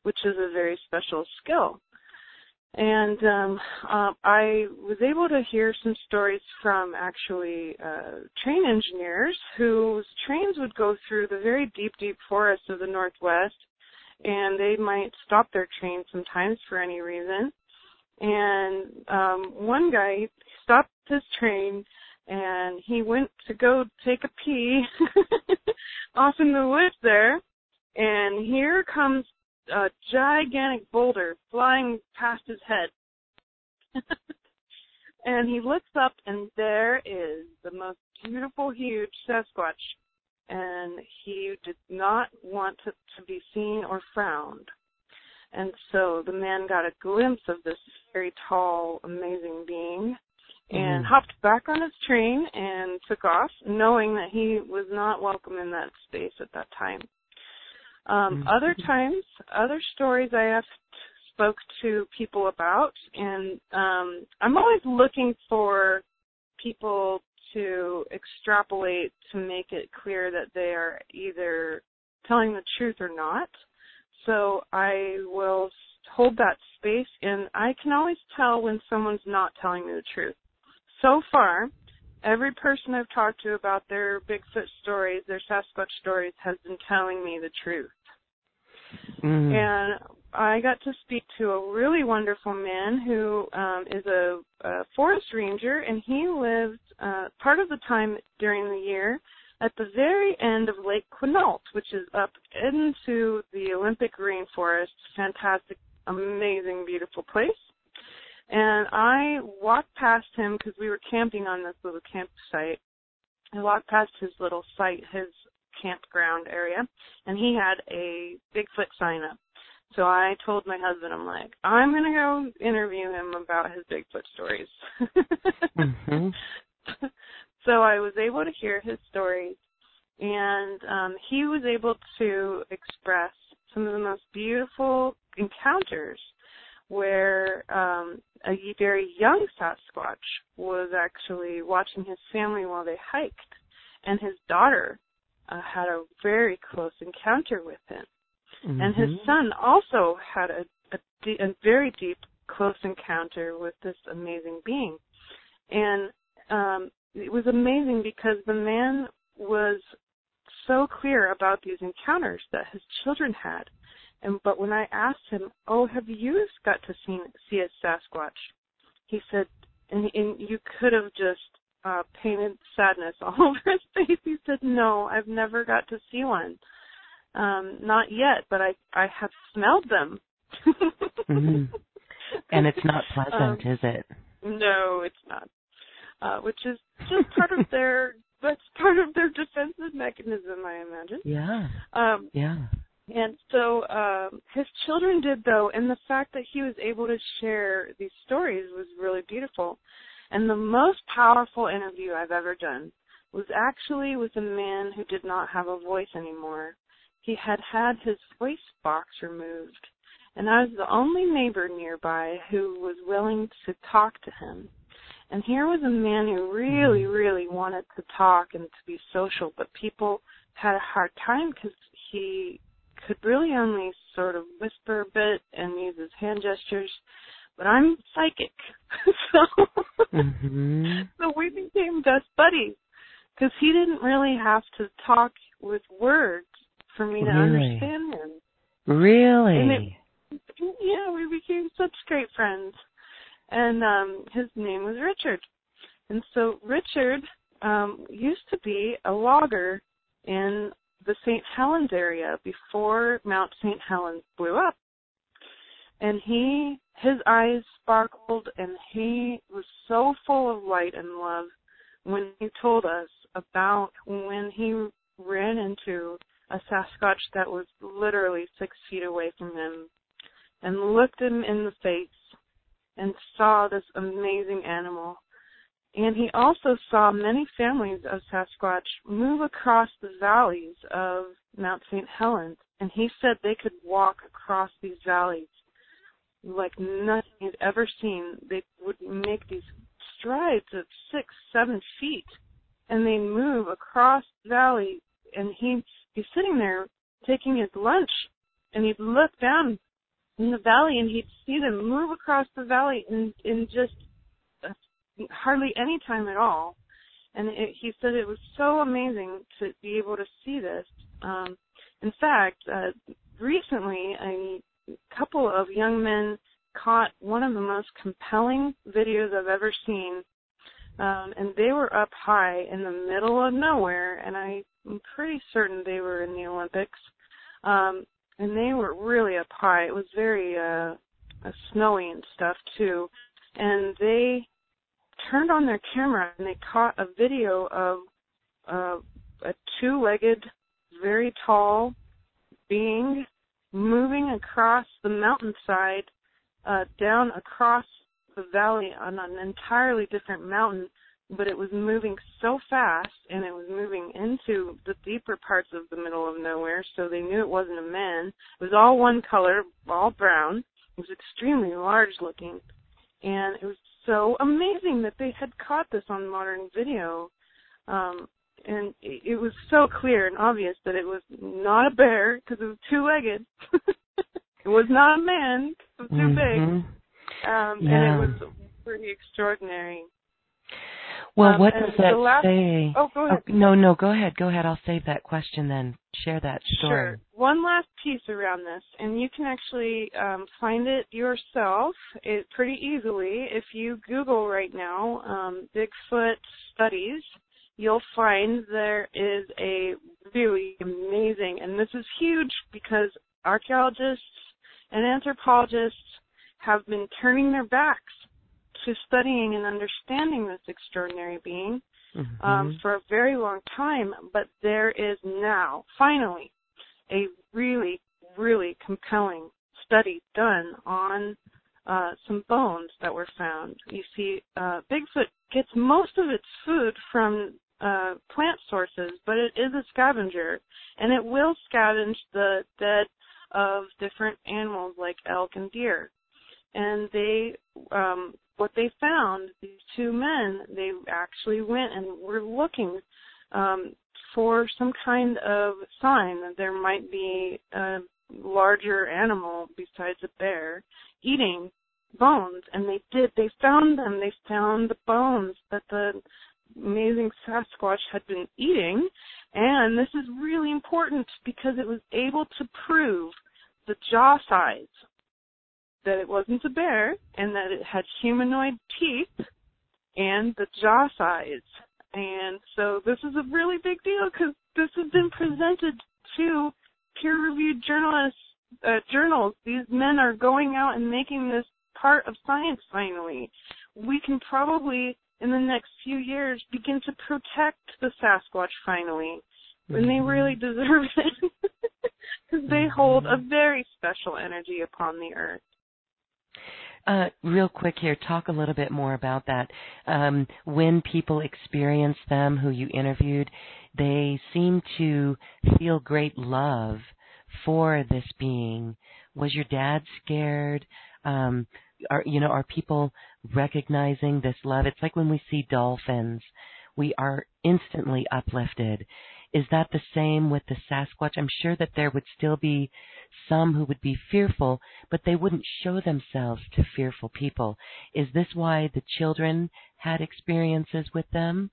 which is a very special skill. And I was able to hear some stories from actually train engineers whose trains would go through the very deep, deep forests of the Northwest, and they might stop their train sometimes for any reason. And one guy stopped his train, and he went to go take a pee off in the woods there, and here comes a gigantic boulder flying past his head. And he looks up, and there is the most beautiful, huge Sasquatch. And he did not want it to be seen or found. And so the man got a glimpse of this very tall, amazing being and hopped back on his train and took off, knowing that he was not welcome in that space at that time. Other times, other stories I have spoke to people about, and I'm always looking for people to extrapolate to make it clear that they are either telling the truth or not. So I will hold that space, and I can always tell when someone's not telling me the truth. So far, Every person I've talked to about their Bigfoot stories, their Sasquatch stories, has been telling me the truth. Mm. And I got to speak to a really wonderful man who is a forest ranger, and he lived part of the time during the year at the very end of Lake Quinault, which is up into the Olympic rainforest. Fantastic, amazing, beautiful place. And I walked past him because we were camping on this little campsite. I walked past his little site, his campground area, and he had a Bigfoot sign up. So I told my husband, I'm like, I'm going to go interview him about his Bigfoot stories. Mm-hmm. So I was able to hear his stories, and he was able to express some of the most beautiful encounters where a very young Sasquatch was actually watching his family while they hiked, and his daughter had a very close encounter with him. Mm-hmm. And his son also had a very deep, close encounter with this amazing being. And it was amazing because the man was so clear about these encounters that his children had. But when I asked him, oh, have you got to see a Sasquatch? He said, and you could have just painted sadness all over his face. He said, no, I've never got to see one. Not yet, but I have smelled them. Mm-hmm. And it's not pleasant, is it? No, it's not. Which is just part of their, that's part of their defensive mechanism, I imagine. Yeah. Yeah. And so his children did, though, and the fact that he was able to share these stories was really beautiful. And the most powerful interview I've ever done was actually with a man who did not have a voice anymore. He had had his voice box removed, and I was the only neighbor nearby who was willing to talk to him. And here was a man who really, really wanted to talk and to be social, but people had a hard time because he could really only sort of whisper a bit and use his hand gestures, but I'm psychic. So, so we became best buddies because he didn't really have to talk with words for me to understand him. Really? Yeah, we became such great friends. And his name was Richard. And so Richard used to be a logger in the St. Helens area before Mount Saint Helens blew up. And his eyes sparkled, and he was so full of light and love when he told us about when he ran into a Sasquatch that was literally 6 feet away from him and looked him in the face and saw this amazing animal. And he also saw many families of Sasquatch move across the valleys of Mount St. Helens, and he said they could walk across these valleys like nothing he'd ever seen. They would make these strides of 6-7 feet, and they'd move across the valley, and he'd be sitting there taking his lunch, and he'd look down in the valley, and he'd see them move across the valley in just hardly any time at all. And he said it was so amazing to be able to see this. In fact, recently a couple of young men caught one of the most compelling videos I've ever seen, and they were up high in the middle of nowhere, and I'm pretty certain they were in the Olympics. And they were really up high. It was very snowy and stuff, too. And they turned on their camera, and they caught a video of a two-legged, very tall being moving across the mountainside, down across the valley on an entirely different mountain, but it was moving so fast, and it was moving into the deeper parts of the middle of nowhere, so they knew it wasn't a man. It was all one color, all brown. It was extremely large looking, and it was so amazing that they had caught this on modern video, and it was so clear and obvious that it was not a bear because it was two-legged. It was not a man. It was too big, and it was pretty extraordinary. Well, what does that say? Oh, go ahead. Oh, no, go ahead. Go ahead. I'll save that question then. Share that story. Sure. One last piece around this, and you can actually find it yourself pretty easily. If you Google right now Bigfoot studies, you'll find there is a really amazing, and this is huge because archaeologists and anthropologists have been turning their backs to studying and understanding this extraordinary being for a very long time, but there is now, finally, a really, really compelling study done on some bones that were found. You see, Bigfoot gets most of its food from plant sources, but it is a scavenger, and it will scavenge the dead of different animals like elk and deer. And they, what they found, these two men, they actually went and were looking for some kind of sign that there might be a larger animal besides a bear eating bones. And they did. They found them. They found the bones that the amazing Sasquatch had been eating. And this is really important because it was able to prove the jaw size, that it wasn't a bear, and that it had humanoid teeth and the jaw size. And so this is a really big deal because this has been presented to peer-reviewed journals. These men are going out and making this part of science finally. We can probably, in the next few years, begin to protect the Sasquatch finally. And they really deserve it because they hold a very special energy upon the earth. Real quick here, talk a little bit more about that. When people experience them, who you interviewed, they seem to feel great love for this being. Was your dad scared? Are people recognizing this love? It's like when we see dolphins, we are instantly uplifted. Is that the same with the Sasquatch? I'm sure that there would still be some who would be fearful, but they wouldn't show themselves to fearful people. Is this why the children had experiences with them?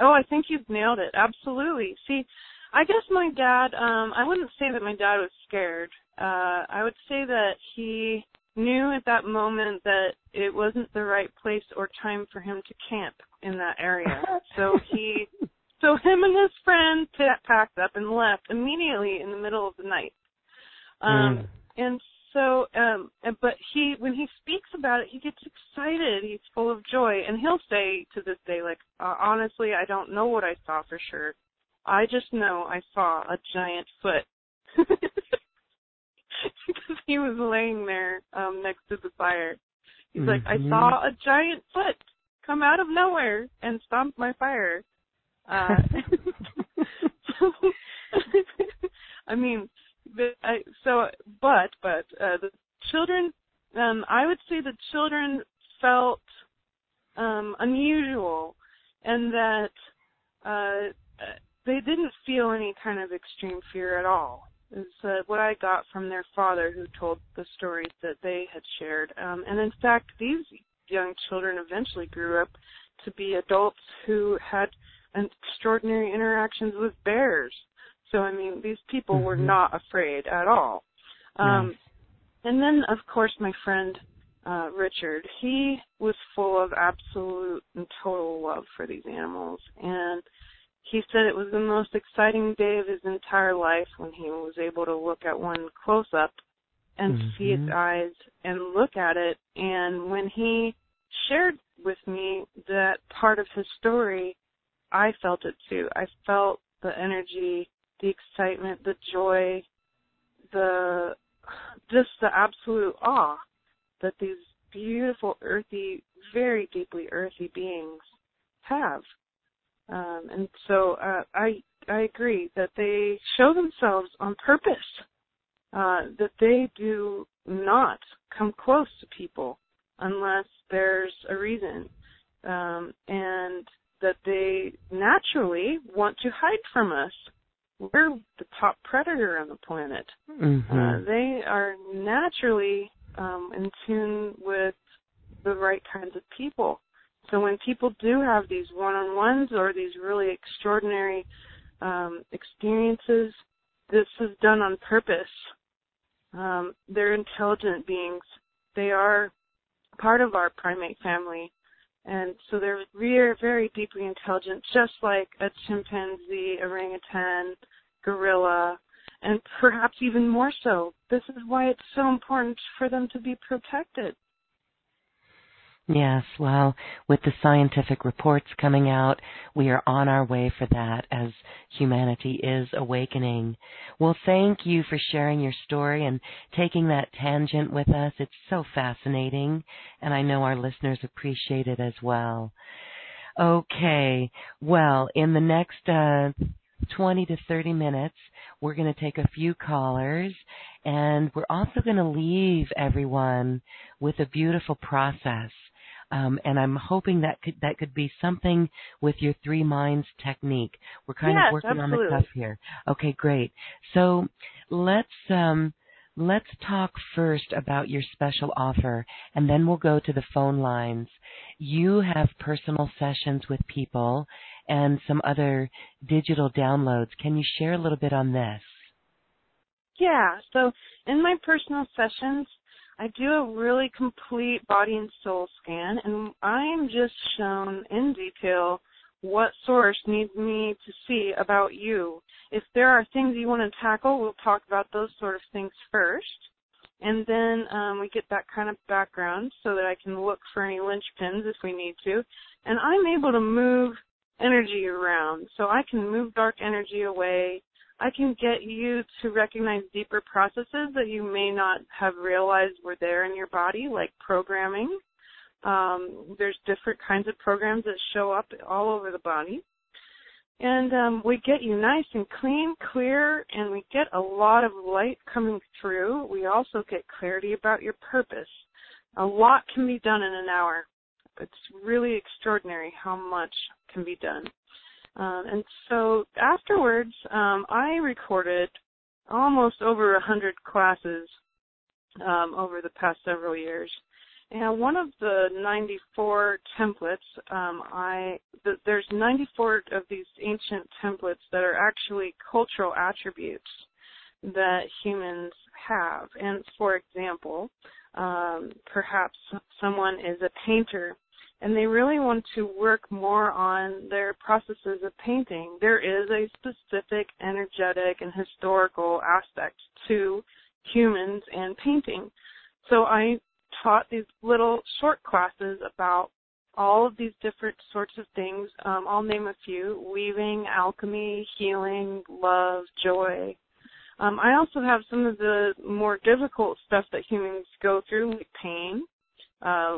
Oh, I think you've nailed it. Absolutely. See, I guess my dad, I wouldn't say that my dad was scared. I would say that he knew at that moment that it wasn't the right place or time for him to camp in that area. So him and his friend packed up and left immediately in the middle of the night. And so, but he, when he speaks about it, he gets excited. He's full of joy. And he'll say to this day, like, honestly, I don't know what I saw for sure. I just know I saw a giant foot. Because he was laying there next to the fire. He's like, I saw a giant foot come out of nowhere and stomp my fire. The children, I would say the children felt unusual, and that they didn't feel any kind of extreme fear at all. Is what I got from their father, who told the stories that they had shared. And in fact, these young children eventually grew up to be adults who had extraordinary interactions with bears. So, I mean, these people were not afraid at all. Nice. And then, of course, my friend Richard, he was full of absolute and total love for these animals. And he said it was the most exciting day of his entire life when he was able to look at one close up and see its eyes and look at it. And when he shared with me that part of his story, I felt it too. I felt the energy, the excitement, the joy, just the absolute awe that these beautiful earthy, very deeply earthy beings have. And so I agree that they show themselves on purpose, that they do not come close to people unless there's a reason. And that they naturally want to hide from us. We're the top predator on the planet. They are naturally in tune with the right kinds of people. So when people do have these one-on-ones or these really extraordinary experiences, this is done on purpose. They're intelligent beings. They are part of our primate family. And so they're very deeply intelligent, just like a chimpanzee, orangutan, gorilla, and perhaps even more so. This is why it's so important for them to be protected. Yes, well, with the scientific reports coming out, we are on our way for that as humanity is awakening. Well, thank you for sharing your story and taking that tangent with us. It's so fascinating, and I know our listeners appreciate it as well. Okay, well, in the next 20 to 30 minutes, we're going to take a few callers, and we're also going to leave everyone with a beautiful process. And I'm hoping that could be something with your three minds technique. We're kind of working absolutely. On the cuff here. Okay, great. So let's talk first about your special offer, and then we'll go to the phone lines. You have personal sessions with people and some other digital downloads. Can you share a little bit on this? Yeah. So in my personal sessions, I do a really complete body and soul scan, and I'm just shown in detail what source needs me to see about you. If there are things you want to tackle, we'll talk about those sort of things first, and then we get that kind of background so that I can look for any linchpins if we need to. And I'm able to move energy around, so I can move dark energy away. I can get you to recognize deeper processes that you may not have realized were there in your body, like programming. There's different kinds of programs that show up all over the body. And we get you nice and clean, clear, and we get a lot of light coming through. We also get clarity about your purpose. A lot can be done in an hour. It's really extraordinary how much can be done. And so afterwards, I recorded almost over 100 classes over the past several years. And one of the 94 templates, there's 94 of these ancient templates that are actually cultural attributes that humans have. And for example, perhaps someone is a painter, and they really want to work more on their processes of painting. There is a specific energetic and historical aspect to humans and painting. So I taught these little short classes about all of these different sorts of things. I'll name a few: weaving, alchemy, healing, love, joy. I also have some of the more difficult stuff that humans go through, like pain,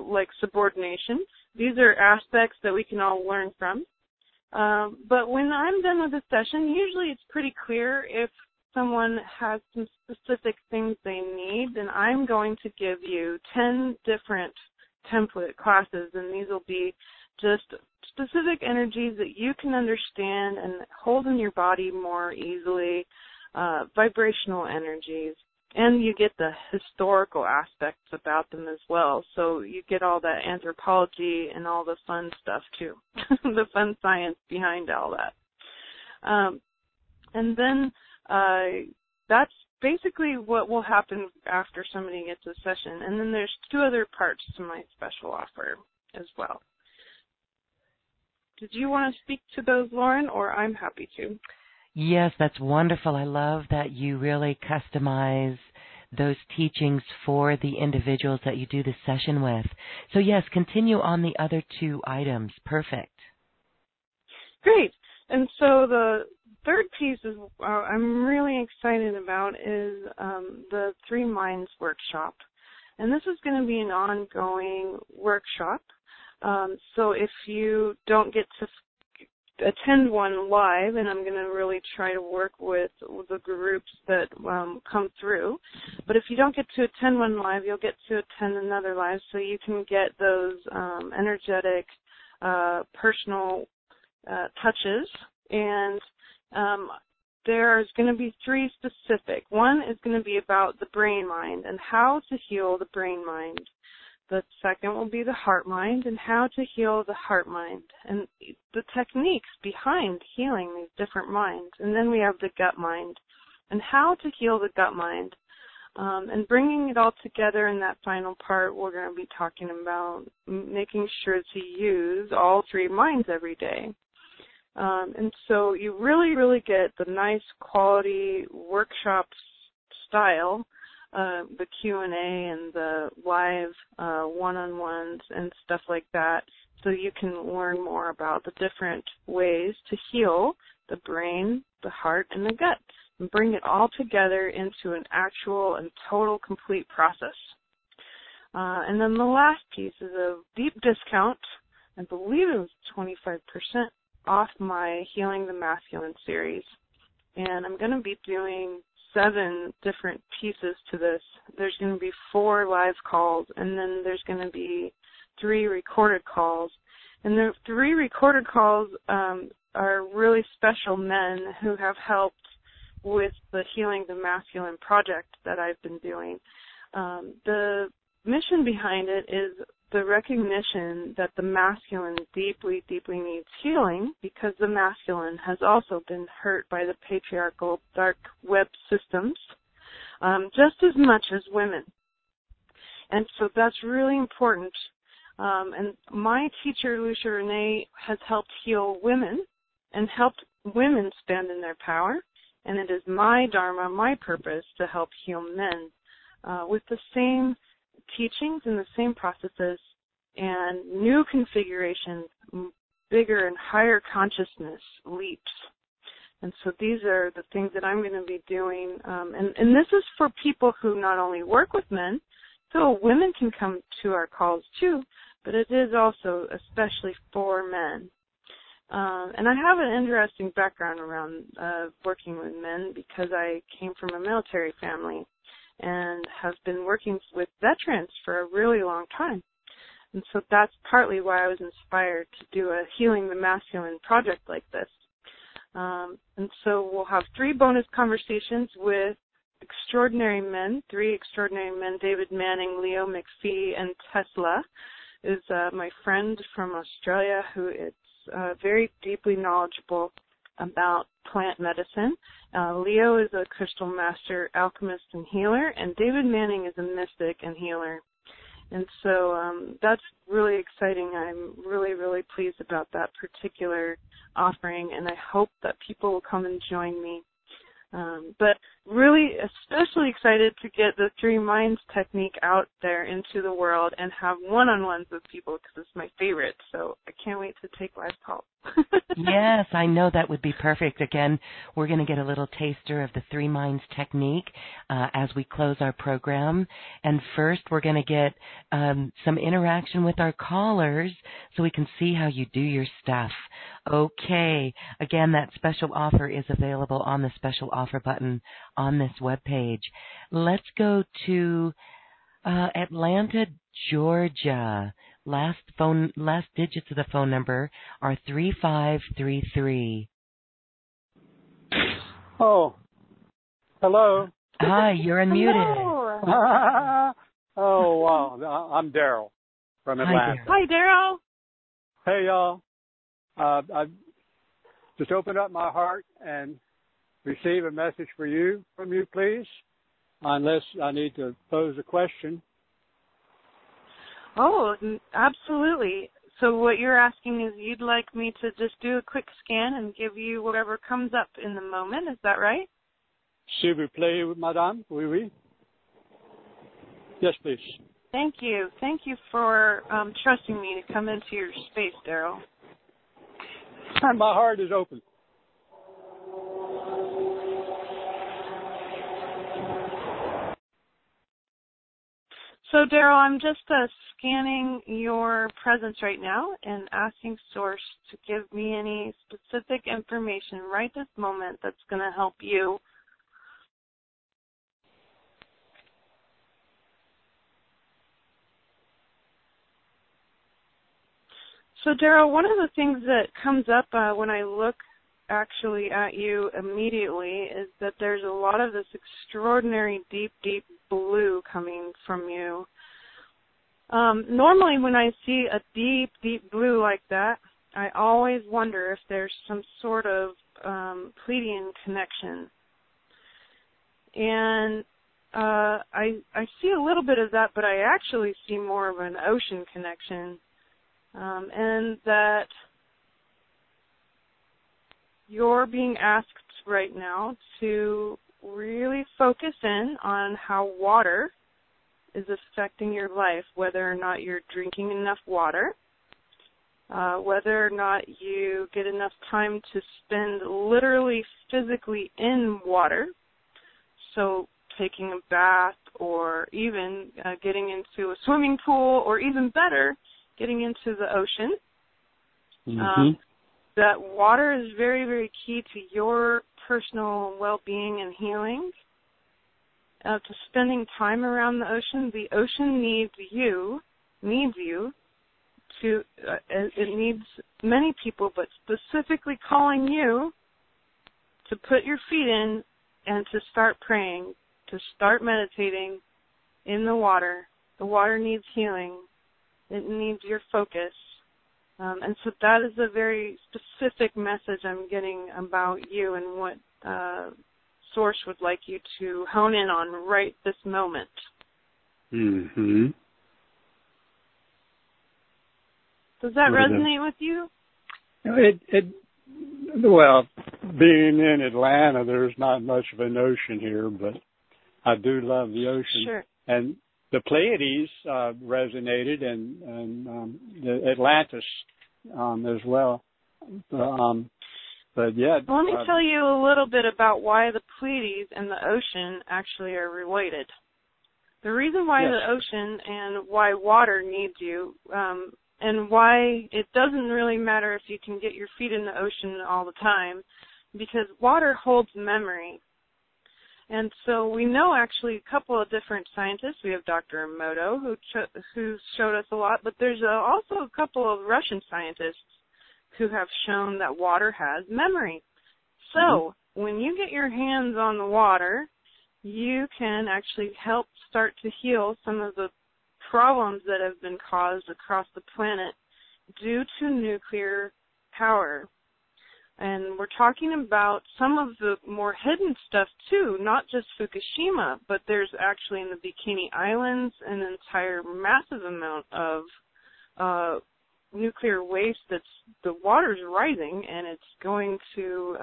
like subordination. These are aspects that we can all learn from. But when I'm done with a session, usually it's pretty clear if someone has some specific things they need, then I'm going to give you 10 different template classes, and these will be just specific energies that you can understand and hold in your body more easily, vibrational energies. And you get the historical aspects about them as well. So you get all that anthropology and all the fun stuff too, the fun science behind all that. And then that's basically what will happen after somebody gets a session. And then there's two other parts to my special offer as well. Did you want to speak to those, Loren, or I'm happy to? Yes, that's wonderful. I love that you really customize those teachings for the individuals that you do the session with. So yes, continue on the other two items. Perfect. Great. And so the third piece is I'm really excited about is the Three Minds workshop. And this is going to be an ongoing workshop. So if you don't get to attend one live, and I'm going to really try to work with the groups that come through. But if you don't get to attend one live, you'll get to attend another live, so you can get those energetic, personal touches. And there's going to be three specific. One is going to be about the brain mind and how to heal the brain mind. The second will be the heart mind and how to heal the heart mind and the techniques behind healing these different minds. And then we have the gut mind and how to heal the gut mind. And bringing it all together in that final part, we're going to be talking about making sure to use all three minds every day. And so you really, really get the nice quality workshop style, the Q&A and the live one-on-ones and stuff like that, so you can learn more about the different ways to heal the brain, the heart, and the gut. And bring it all together into an actual and total complete process. And then the last piece is a deep discount. I believe it was 25% off my Healing the Masculine series. And I'm going to be doing 7 different pieces to this. There's going to be 4 live calls, and then there's going to be 3 recorded calls. And the 3 recorded calls are really special men who have helped with the Healing the Masculine project that I've been doing. The mission behind it is the recognition that the masculine deeply, deeply needs healing because the masculine has also been hurt by the patriarchal dark web systems just as much as women. And so that's really important. And my teacher, Lucia Renee, has helped heal women and helped women stand in their power. And it is my dharma, my purpose, to help heal men with the same teachings and the same processes and new configurations, bigger and higher consciousness leaps. And so these are the things that I'm going to be doing. And this is for people who not only work with men, so women can come to our calls too, but it is also especially for men. And I have an interesting background around working with men because I came from a military family and have been working with veterans for a really long time. And so that's partly why I was inspired to do a Healing the Masculine project like this. And so we'll have 3 bonus conversations with extraordinary men, 3 extraordinary men, David Manning, Leo McPhee, and Tesla is my friend from Australia who is very deeply knowledgeable about plant medicine. Leo is a crystal master, alchemist, and healer, and David Manning is a mystic and healer. And so that's really exciting. I'm really, really pleased about that particular offering, and I hope that people will come and join me. But really especially excited to get the Three Minds technique out there into the world and have one-on-ones with people because it's my favorite. So I can't wait to take live calls. Yes, I know that would be perfect. Again, we're going to get a little taster of the Three Minds technique as we close our program. And first, we're going to get some interaction with our callers so we can see how you do your stuff. Okay. Again, that special offer is available on the special offer button on this webpage. Let's go to Atlanta, Georgia. Last digits of the phone number are 3533. Oh, hello. Hi, you're unmuted. Oh, wow. I'm Daryl from Atlanta. Hi, Daryl. Hey, y'all. I just opened up my heart and receive a message for you from you, please, unless I need to pose a question. Oh, absolutely. So what you're asking is you'd like me to just do a quick scan and give you whatever comes up in the moment. Is that right? S'il vous plaît, madame. Oui, oui. Yes, please. Thank you. Thank you for trusting me to come into your space, Daryl. My heart is open. So, Daryl, I'm just scanning your presence right now and asking Source to give me any specific information right this moment that's going to help you. So, Daryl, one of the things that comes up when I look actually at you immediately is that there's a lot of this extraordinary deep, deep blue coming from you. Normally when I see a deep, deep blue like that, I always wonder if there's some sort of Pleiadian connection. And I see a little bit of that, but I actually see more of an ocean connection. And that you're being asked right now to really focus in on how water is affecting your life, whether or not you're drinking enough water, whether or not you get enough time to spend literally physically in water, so taking a bath or even getting into a swimming pool or even better, getting into the ocean. Mm-hmm. That water is very, very key to your personal well-being and healing. To spending time around the ocean needs you to, it needs many people, but specifically calling you to put your feet in and to start praying, to start meditating in the water. The water needs healing. It needs your focus. And so that is a very specific message I'm getting about you and what Source would like you to hone in on right this moment. Mm-hmm. Does that resonate with you? Well, being in Atlanta, there's not much of an ocean here, but I do love the ocean. Sure. And the Pleiades resonated, and the Atlantis as well. But yeah. Well, let me tell you a little bit about why the Pleiades and the ocean actually are related. The reason why the ocean and why water needs you, and why it doesn't really matter if you can get your feet in the ocean all the time, because water holds memory. And so we know actually a couple of different scientists. We have Dr. Emoto who showed us a lot, but there's also a couple of Russian scientists who have shown that water has memory. So when you get your hands on the water, you can actually help start to heal some of the problems that have been caused across the planet due to nuclear power. And we're talking about some of the more hidden stuff, too, not just Fukushima, but there's actually in the Bikini Islands an entire massive amount of nuclear waste that's the water's rising, and it's going to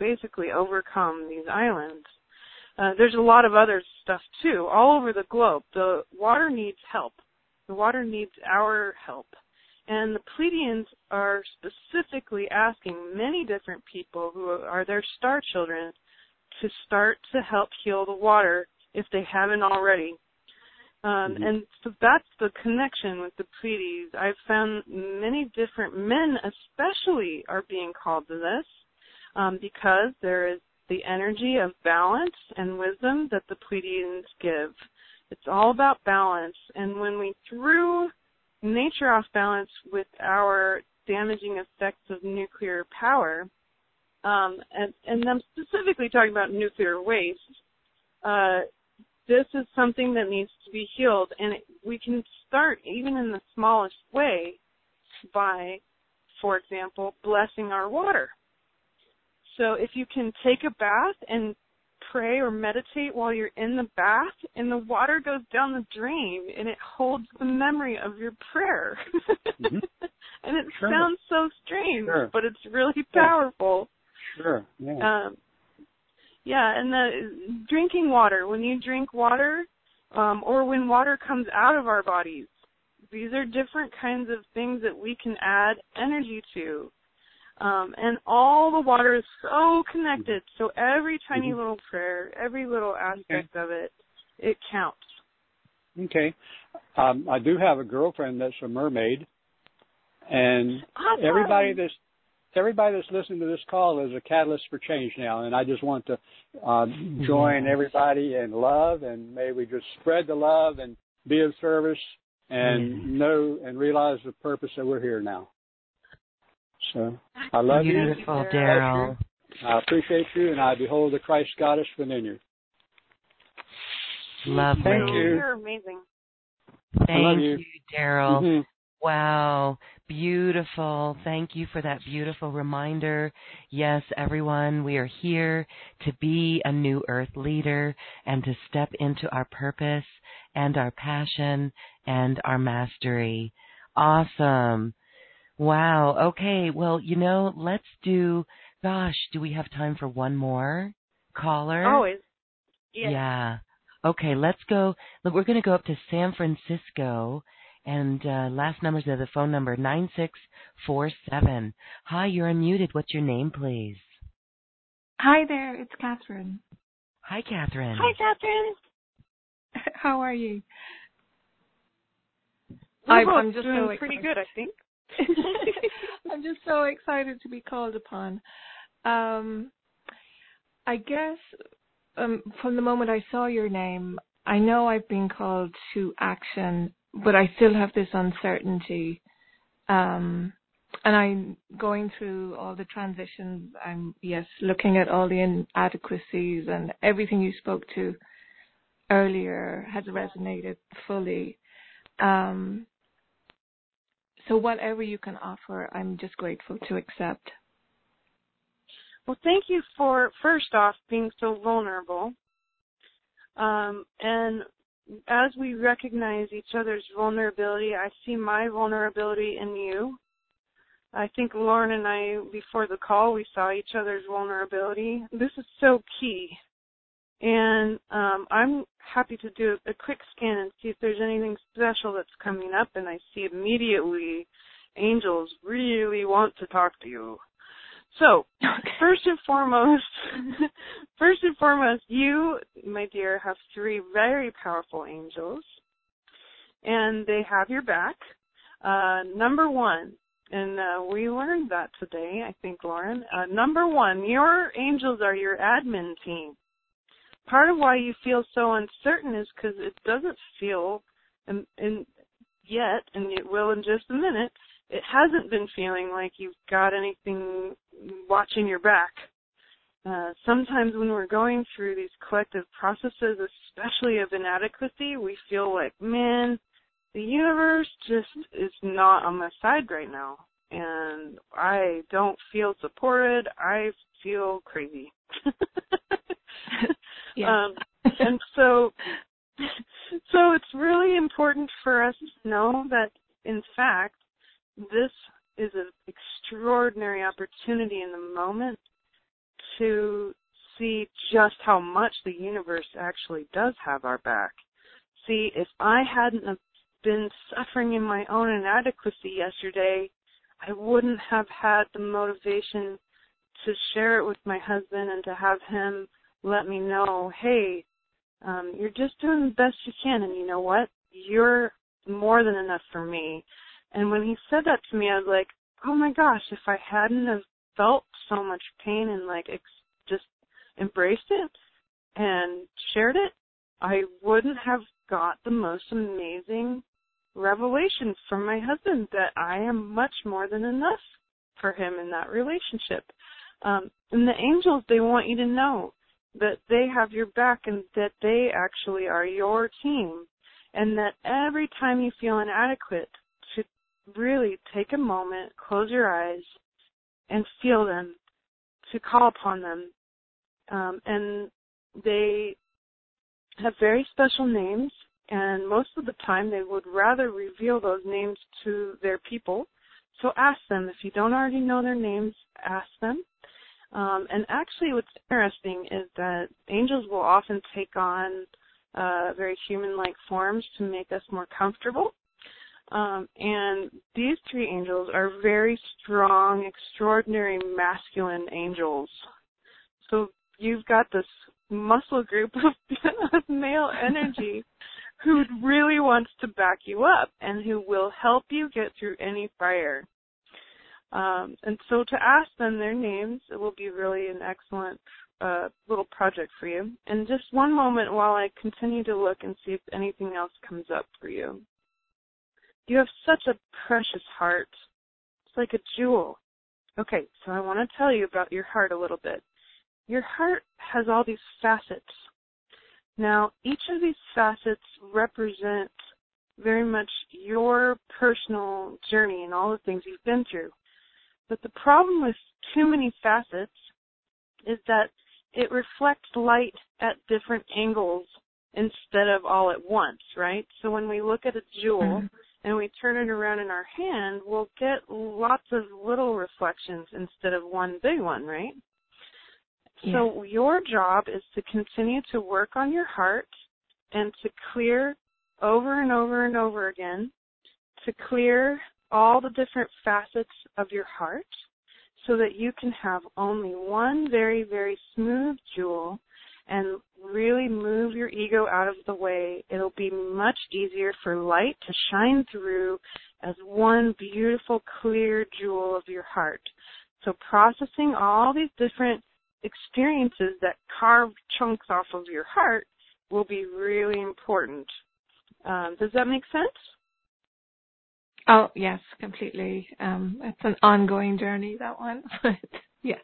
basically overcome these islands. There's a lot of other stuff, too, all over the globe. The water needs help. The water needs our help. And the Pleiadians are specifically asking many different people who are their star children to start to help heal the water if they haven't already. And so that's the connection with the Pleiades. I've found many different men especially are being called to this because there is the energy of balance and wisdom that the Pleiadians give. It's all about balance. And when we threw nature off balance with our damaging effects of nuclear power, and I'm specifically talking about nuclear waste, this is something that needs to be healed, and we can start even in the smallest way by, for example, blessing our water. So if you can take a bath and pray or meditate while you're in the bath, and the water goes down the drain, and it holds the memory of your prayer. And it sounds so strange, but it's really powerful. Yeah, and the drinking water, when you drink water, or when water comes out of our bodies, these are different kinds of things that we can add energy to. And all the water is so connected, so every tiny little prayer, every little aspect of it, it counts. Okay. I do have a girlfriend that's a mermaid, and everybody that's listening to this call is a catalyst for change now, and I just want to join everybody in love, and may we just spread the love and be of service and know and realize the purpose that we're here now. So I love you. Beautiful, Daryl. I appreciate you, and I behold the Christ Goddess within you. Lovely. Thank you. You're amazing. Thank you, Daryl. Mm-hmm. Wow. Beautiful. Thank you for that beautiful reminder. Yes, everyone, we are here to be a new earth leader and to step into our purpose and our passion and our mastery. Awesome. Wow. Okay. Well, you know, let's do, gosh, do we have time for one more caller? Always. Yes. Yeah. Okay. Let's go. We're going to go up to San Francisco. And last numbers of the phone number, 9647. Hi, you're unmuted. What's your name, please? Hi there. It's Catherine. Hi, Catherine. Hi, Catherine. How are you? I'm just doing pretty good, I think. I'm just so excited to be called upon. I guess from the moment I saw your name, I know I've been called to action, but I still have this uncertainty. And I'm going through all the transitions. I'm, yes, looking at all the inadequacies, and everything you spoke to earlier has resonated fully. So whatever you can offer, I'm just grateful to accept. Well, thank you for, first off, being so vulnerable. And as we recognize each other's vulnerability, I see my vulnerability in you. I think Lauren and I, before the call, we saw each other's vulnerability. This is so key. And I'm happy to do a quick scan and see if there's anything special that's coming up. And I see immediately angels really want to talk to you. So, first and foremost, you, my dear, have three very powerful angels, and they have your back. Number one, and we learned that today, I think, Lauren. Number one, your angels are your admin team. Part of why you feel so uncertain is because it doesn't feel, and it will in just a minute, it hasn't been feeling like you've got anything watching your back. Sometimes when we're going through these collective processes, especially of inadequacy, we feel like, man, the universe just is not on my side right now. And I don't feel supported. I feel crazy. Yeah. And so it's really important for us to know that, in fact, this is an extraordinary opportunity in the moment to see just how much the universe actually does have our back. See, if I hadn't been suffering in my own inadequacy yesterday, I wouldn't have had the motivation to share it with my husband and to have him let me know, hey, you're just doing the best you can, and you know what? You're more than enough for me. And when he said that to me, I was like, oh, my gosh, if I hadn't have felt so much pain and, like, just embraced it and shared it, I wouldn't have got the most amazing revelation from my husband that I am much more than enough for him in that relationship. And the angels, they want you to know that they have your back and that they actually are your team, and that every time you feel inadequate, really take a moment, close your eyes, and feel them, to call upon them. And they have very special names, and most of the time they would rather reveal those names to their people. So ask them. If you don't already know their names, ask them. And actually what's interesting is that angels will often take on very human-like forms to make us more comfortable. And these three angels are very strong, extraordinary masculine angels. So you've got this muscle group of male energy who really wants to back you up and who will help you get through any fire. And so to ask them their names, it will be really an excellent little project for you. And just one moment while I continue to look and see if anything else comes up for you. You have such a precious heart. It's like a jewel. Okay, so I want to tell you about your heart a little bit. Your heart has all these facets. Now, each of these facets represents very much your personal journey and all the things you've been through. But the problem with too many facets is that it reflects light at different angles instead of all at once, right? So when we look at a jewel and we turn it around in our hand, we'll get lots of little reflections instead of one big one, right? Yeah. So your job is to continue to work on your heart and to clear over and over and over again, to clear all the different facets of your heart so that you can have only one very, very smooth jewel and really move your ego out of the way. It'll be much easier for light to shine through as one beautiful, clear jewel of your heart. So processing all these different experiences that carve chunks off of your heart will be really important. Does that make sense? Oh, yes, completely. It's an ongoing journey, that one. But yes.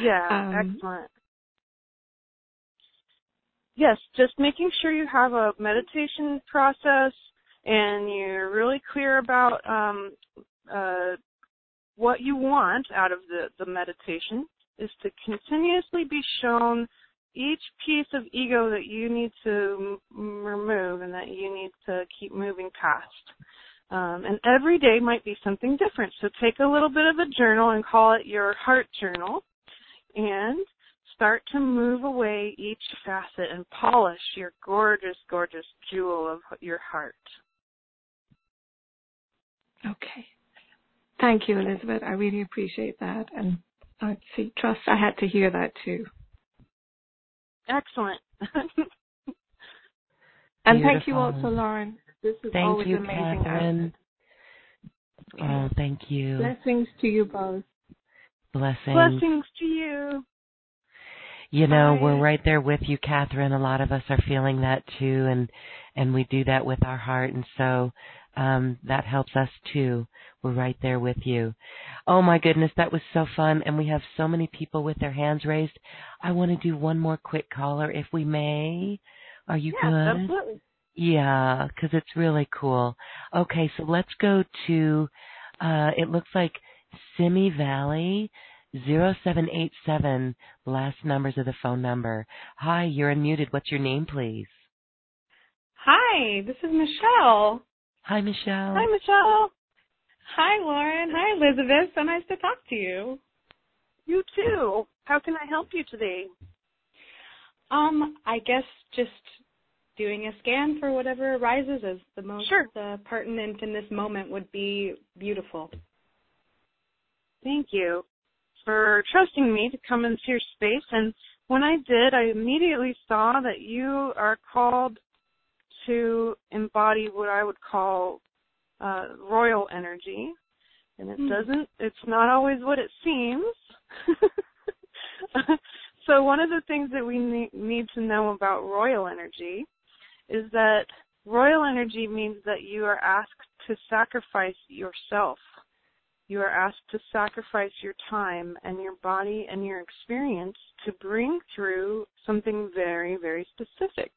Yeah, excellent. Yes, just making sure you have a meditation process and you're really clear about what you want out of the meditation is to continuously be shown each piece of ego that you need to remove and that you need to keep moving past. And every day might be something different. So take a little bit of a journal and call it your heart journal and start to move away each facet and polish your gorgeous, gorgeous jewel of your heart. Okay. Thank you, Elizabeth. I really appreciate that. And I see, trust, I had to hear that too. Excellent. And thank you also, Loren. This is thank always you, amazing. Catherine. Oh, thank you. Blessings to you both. Blessings. Blessings to you. You know, Bye. We're right there with you, Catherine. A lot of us are feeling that too, and we do that with our heart, and so that helps us too. We're right there with you. Oh, my goodness, that was so fun, and we have so many people with their hands raised. I want to do one more quick caller, if we may. Are you good? Yeah, absolutely. Yeah, because it's really cool. Okay, so let's go to, it looks like Simi Valley, 0787, last numbers of the phone number. Hi, you're unmuted. What's your name, please? Hi, this is Michelle. Hi, Michelle. Hi, Michelle. Hi, Loren. Hi, Elizabeth. So nice to talk to you. You too. How can I help you today? I guess just doing a scan for whatever arises as the most pertinent in this moment would be beautiful. Thank you for trusting me to come into your space. And when I did, I immediately saw that you are called to embody what I would call royal energy. And it's not always what it seems. So one of the things that we need to know about royal energy is that royal energy means that you are asked to sacrifice yourself. You are asked to sacrifice your time and your body and your experience to bring through something very, very specific.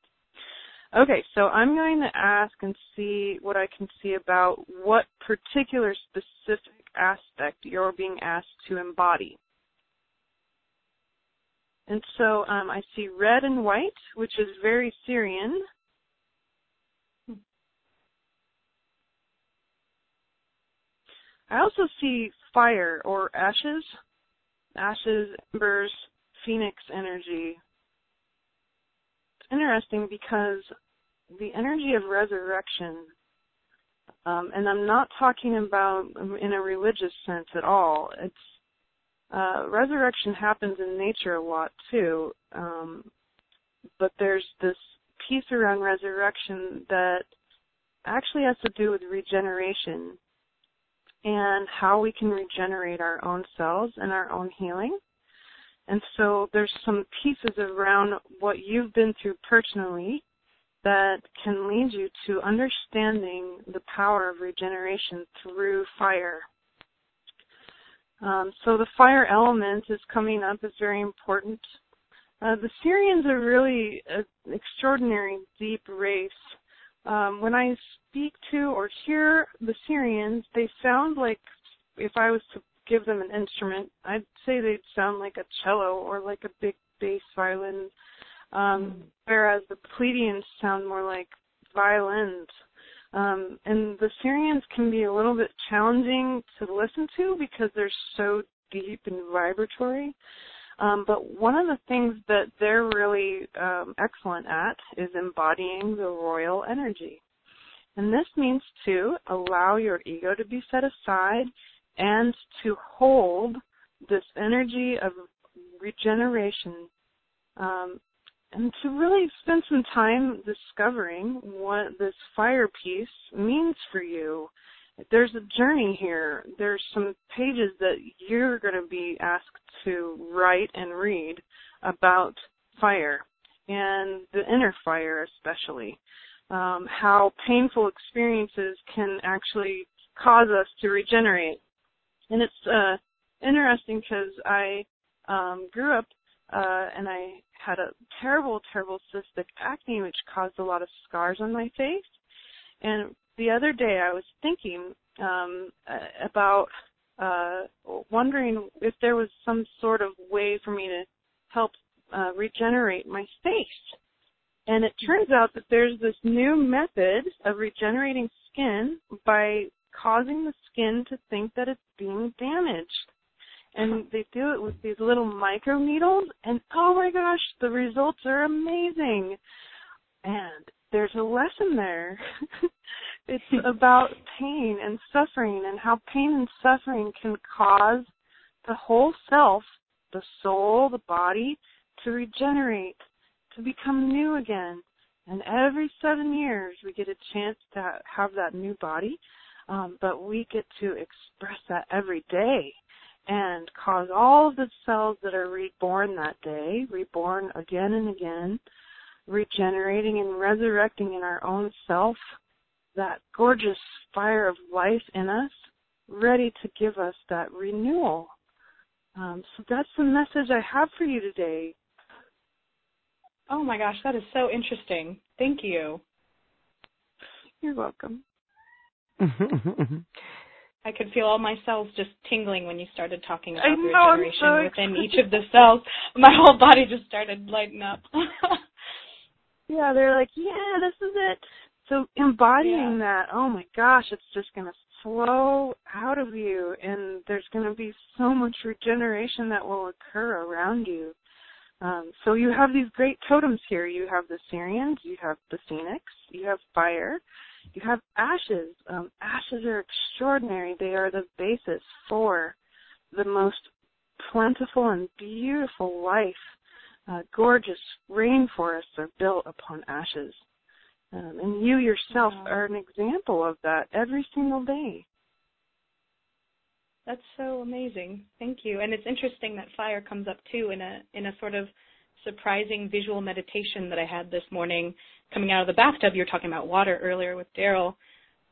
Okay, so I'm going to ask and see what I can see about what particular specific aspect you're being asked to embody. And so I see red and white, which is very Sirian. I also see fire or ashes, embers, phoenix energy. It's interesting because the energy of resurrection, and I'm not talking about in a religious sense at all. It's resurrection happens in nature a lot too, but there's this piece around resurrection that actually has to do with regeneration and how we can regenerate our own selves and our own healing. And so there's some pieces around what you've been through personally that can lead you to understanding the power of regeneration through fire. So the fire element is coming up is very important. The Sirians are really an extraordinary deep race When I speak to or hear the Sirians, they sound like, if I was to give them an instrument, I'd say they'd sound like a cello or like a big bass violin, whereas the Pleiadians sound more like violins. And the Sirians can be a little bit challenging to listen to because they're so deep and vibratory. But one of the things that they're really excellent at is embodying the royal energy. And this means to allow your ego to be set aside and to hold this energy of regeneration, and to really spend some time discovering what this fire piece means for you. There's a journey here. There's some pages that you're going to be asked to write and read about fire, and the inner fire especially, how painful experiences can actually cause us to regenerate. And it's interesting because I grew up and I had a terrible, terrible cystic acne, which caused a lot of scars on my face. And the other day I was thinking about wondering if there was some sort of way for me to help regenerate my face. And it turns out that there's this new method of regenerating skin by causing the skin to think that it's being damaged. And they do it with these little micro needles, and oh my gosh, the results are amazing. And there's a lesson there. It's about pain and suffering, and how pain and suffering can cause the whole self, the soul, the body, to regenerate, to become new again. And every 7 years we get a chance to have that new body, but we get to express that every day and cause all of the cells that are reborn that day, reborn again and again, regenerating and resurrecting in our own self that gorgeous fire of life in us, ready to give us that renewal. So that's the message I have for you today. Oh my gosh, that is so interesting. Thank you. You're welcome. I could feel all my cells just tingling when you started talking about regeneration within each of the cells. My whole body just started lighting up. Yeah, they're like, yeah, this is it. So embodying that, oh my gosh, it's just going to flow out of you, and there's going to be so much regeneration that will occur around you. So you have these great totems here. You have the Sirians, you have the Phoenix, you have fire, you have ashes. Ashes are extraordinary. They are the basis for the most plentiful and beautiful life. Gorgeous rainforests are built upon ashes. And you yourself are an example of that every single day. That's so amazing. Thank you. And it's interesting that fire comes up, too, in a sort of surprising visual meditation that I had this morning coming out of the bathtub. You were talking about water earlier with Daryl.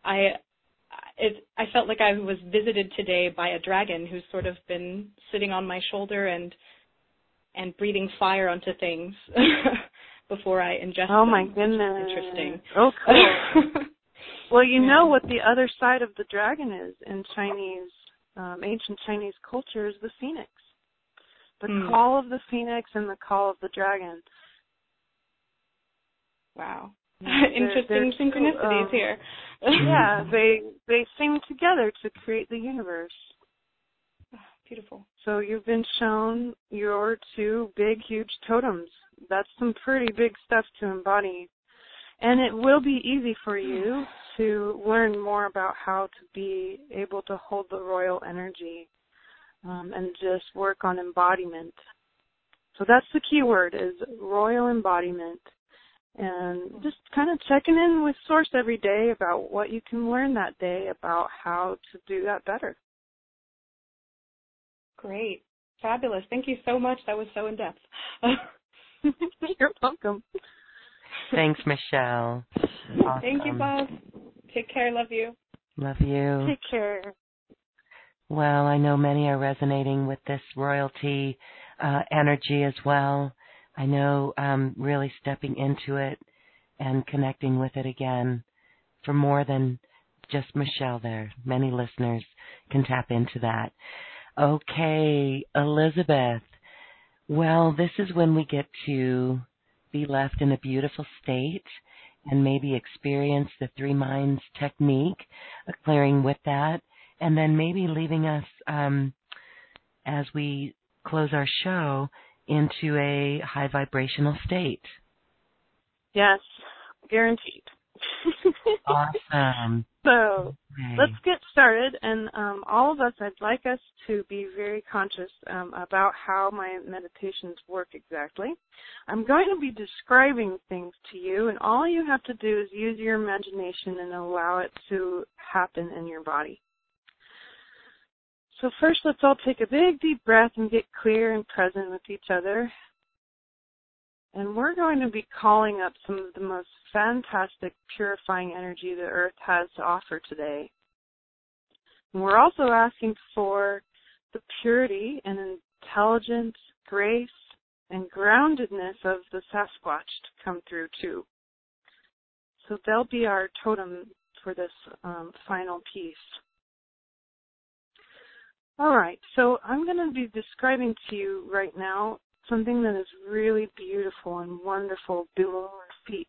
I felt like I was visited today by a dragon who's sort of been sitting on my shoulder and breathing fire onto things before I ingest them. Oh, my goodness. Interesting. Oh, cool. Well, you know what the other side of the dragon is in Chinese. Ancient Chinese culture is the phoenix. The call of the phoenix and the call of the dragon. Wow. Interesting synchronicities here. Yeah, they sing together to create the universe. Oh, beautiful. So you've been shown your two big, huge totems. That's some pretty big stuff to embody. And it will be easy for you to learn more about how to be able to hold the royal energy and just work on embodiment. So that's the key word, is royal embodiment. And just kind of checking in with Source every day about what you can learn that day about how to do that better. Great. Fabulous. Thank you so much. That was so in-depth. You're welcome. Thanks, Michelle. Awesome. Thank you, Bob. Take care. Love you. Love you. Take care. Well, I know many are resonating with this royalty energy as well. I know really stepping into it and connecting with it again for more than just Michelle there. Many listeners can tap into that. Okay, Elizabeth. Well, this is when we get to be left in a beautiful state and maybe experience the three minds technique, clearing with that, and then maybe leaving us as we close our show into a high vibrational state. Yes, guaranteed. Awesome. So okay. Let's get started. And all of us, I'd like us to be very conscious about how my meditations work exactly. I'm going to be describing things to you, and all you have to do is use your imagination and allow it to happen in your body. So first, let's all take a big, deep breath and get clear and present with each other. And we're going to be calling up some of the most fantastic purifying energy the earth has to offer today. And we're also asking for the purity and intelligence, grace, and groundedness of the Sasquatch to come through too. So they'll be our totem for this final piece. All right, so I'm going to be describing to you right now something that is really beautiful and wonderful below our feet.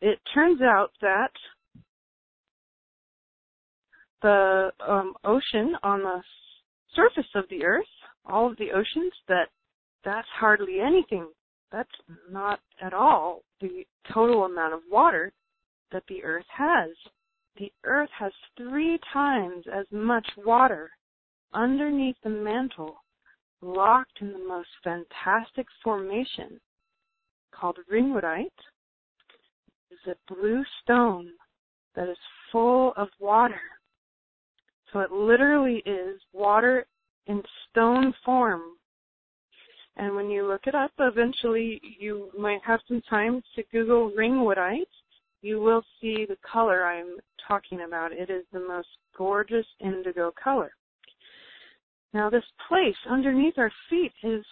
It turns out that the ocean on the surface of the earth, all of the oceans, that's hardly anything. That's not at all the total amount of water that the earth has. The earth has 3 times as much water underneath the mantle, locked in the most fantastic formation called ringwoodite. It's a blue stone that is full of water. So it literally is water in stone form. And when you look it up, eventually you might have some time to Google ringwoodite. You will see the color I'm talking about. It is the most gorgeous indigo color. Now, this place underneath our feet is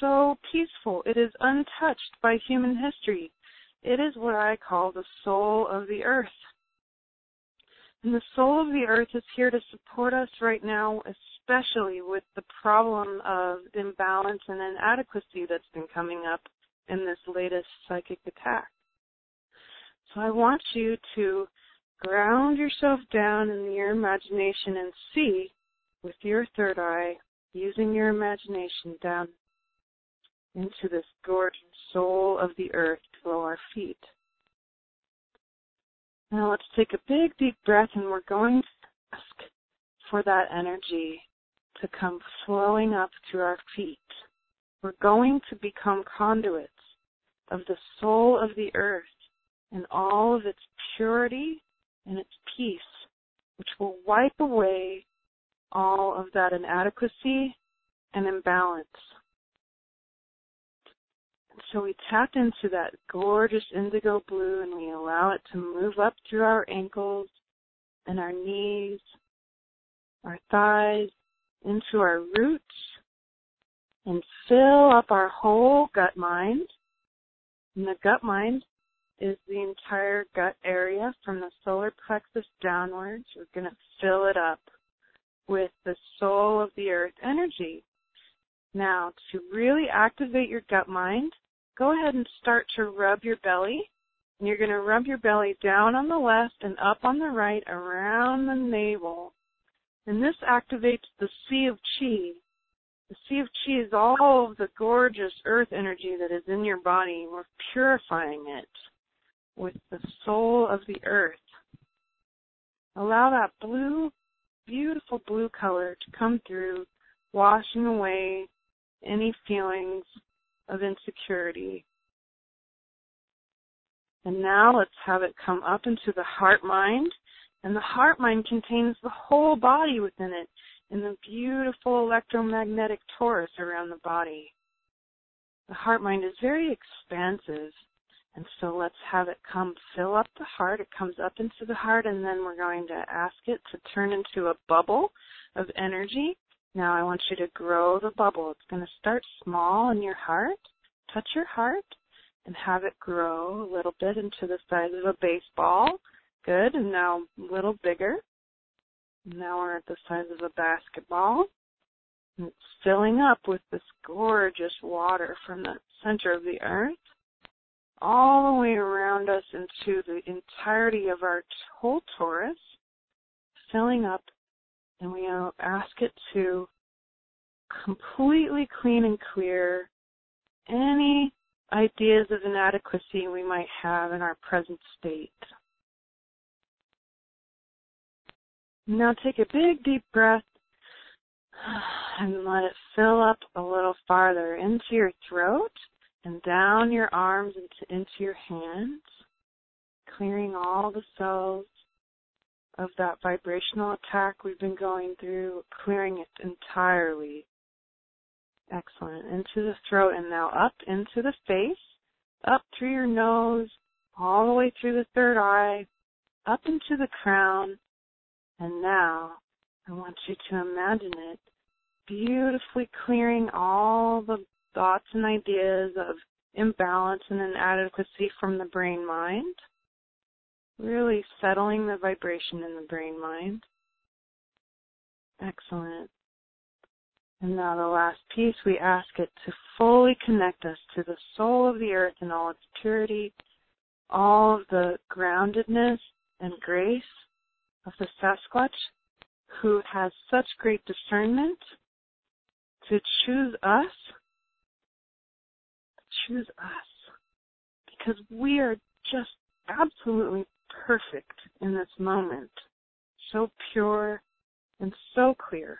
so peaceful. It is untouched by human history. It is what I call the soul of the earth. And the soul of the earth is here to support us right now, especially with the problem of imbalance and inadequacy that's been coming up in this latest psychic attack. So I want you to ground yourself down in your imagination and see with your third eye, using your imagination down into this gorgeous soul of the earth below our feet. Now let's take a big, deep breath, and we're going to ask for that energy to come flowing up through our feet. We're going to become conduits of the soul of the earth and all of its purity and its peace, which will wipe away all of that inadequacy and imbalance. So we tap into that gorgeous indigo blue, and we allow it to move up through our ankles and our knees, our thighs, into our roots, and fill up our whole gut mind. And the gut mind is the entire gut area from the solar plexus downwards. We're going to fill it up with the soul of the earth energy. Now, to really activate your gut mind, go ahead and start to rub your belly. And you're going to rub your belly down on the left and up on the right around the navel. And this activates the Sea of Chi. The Sea of Chi is all of the gorgeous earth energy that is in your body. We're purifying it with the soul of the earth. Allow that blue, beautiful blue color to come through, washing away any feelings of insecurity. And now let's have it come up into the heart mind. And the heart mind contains the whole body within it and the beautiful electromagnetic torus around the body. The heart mind is very expansive. And so let's have it come fill up the heart. It comes up into the heart, and then we're going to ask it to turn into a bubble of energy. Now I want you to grow the bubble. It's going to start small in your heart. Touch your heart, and have it grow a little bit into the size of a baseball. Good, and now a little bigger. Now we're at the size of a basketball. And it's filling up with this gorgeous water from the center of the earth all the way around us into the entirety of our whole torus, filling up, and we ask it to completely clean and clear any ideas of inadequacy we might have in our present state. Now take a big, deep breath and let it fill up a little farther into your throat and down your arms into your hands, clearing all the cells of that vibrational attack we've been going through, clearing it entirely. Excellent. Into the throat and now up into the face, up through your nose, all the way through the third eye, up into the crown. And now I want you to imagine it beautifully clearing all the thoughts and ideas of imbalance and inadequacy from the brain-mind, really settling the vibration in the brain-mind. Excellent. And now the last piece, we ask it to fully connect us to the soul of the earth in all its purity, all of the groundedness and grace of the Sasquatch, who has such great discernment to choose us, because we are just absolutely perfect in this moment, so pure and so clear.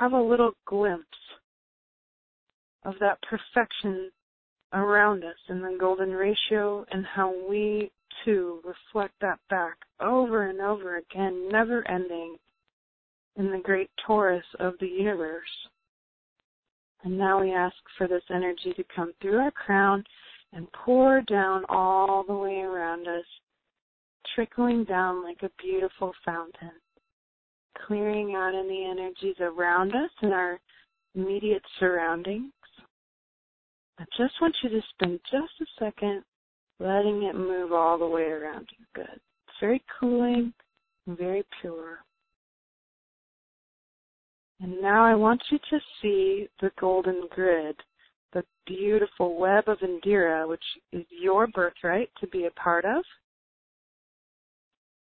Have a little glimpse of that perfection around us in the golden ratio and how we, too, reflect that back over and over again, never ending in the great torus of the universe. And now we ask for this energy to come through our crown and pour down all the way around us, trickling down like a beautiful fountain, clearing out any energies around us and our immediate surroundings. I just want you to spend just a second letting it move all the way around you. Good. It's very cooling and very pure. And now I want you to see the golden grid, the beautiful web of Indira, which is your birthright to be a part of.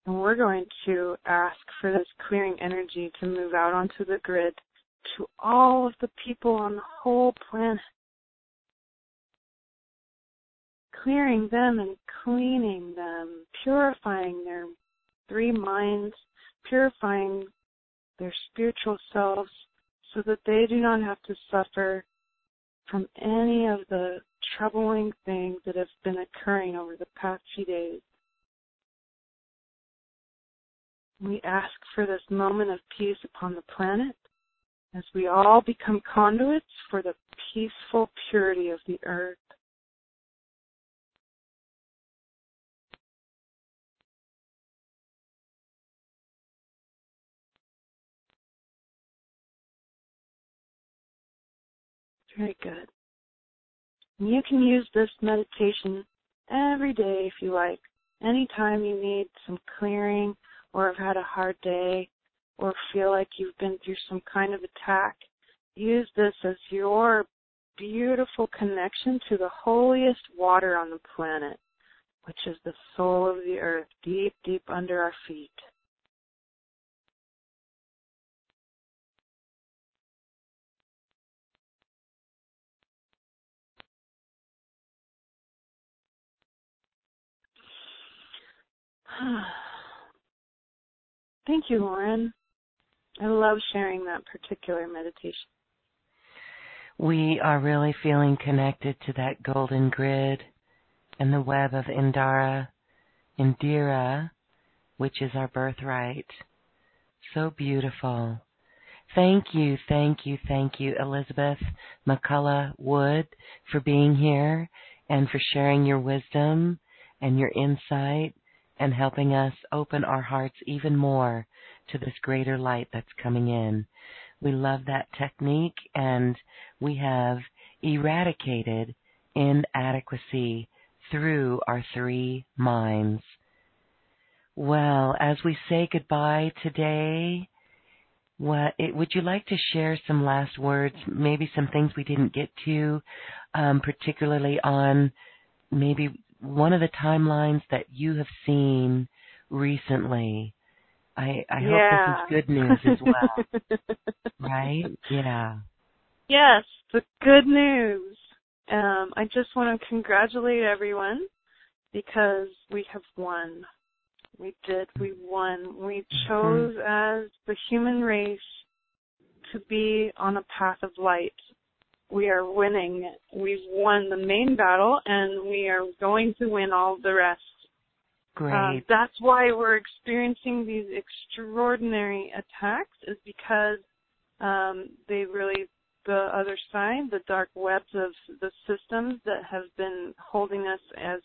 And we're going to ask for this clearing energy to move out onto the grid to all of the people on the whole planet, clearing them and cleaning them, purifying their three minds, purifying their spiritual selves so that they do not have to suffer from any of the troubling things that have been occurring over the past few days. We ask for this moment of peace upon the planet as we all become conduits for the peaceful purity of the earth. Very good. And you can use this meditation every day if you like, anytime you need some clearing, or have had a hard day, or feel like you've been through some kind of attack. Use this as your beautiful connection to the holiest water on the planet, which is the soul of the earth, deep, deep under our feet. Thank you, Loren. I love sharing that particular meditation. We are really feeling connected to that golden grid and the web of Indira, which is our birthright. So beautiful. Thank you, Elizabeth McCullough Wood, for being here and for sharing your wisdom and your insight, and helping us open our hearts even more to this greater light that's coming in. We love that technique, and we have eradicated inadequacy through our three minds. Well, as we say goodbye today, would you like to share some last words, maybe some things we didn't get to, particularly on maybe one of the timelines that you have seen recently? I hope this is good news as well. Right? Yeah. Yes, the good news. I just want to congratulate everyone because we have won. We did. We won. We chose as the human race to be on a path of light. We are winning. We've won the main battle, and we are going to win all the rest. Great. That's why we're experiencing these extraordinary attacks, is because the other side, the dark webs of the systems that have been holding us as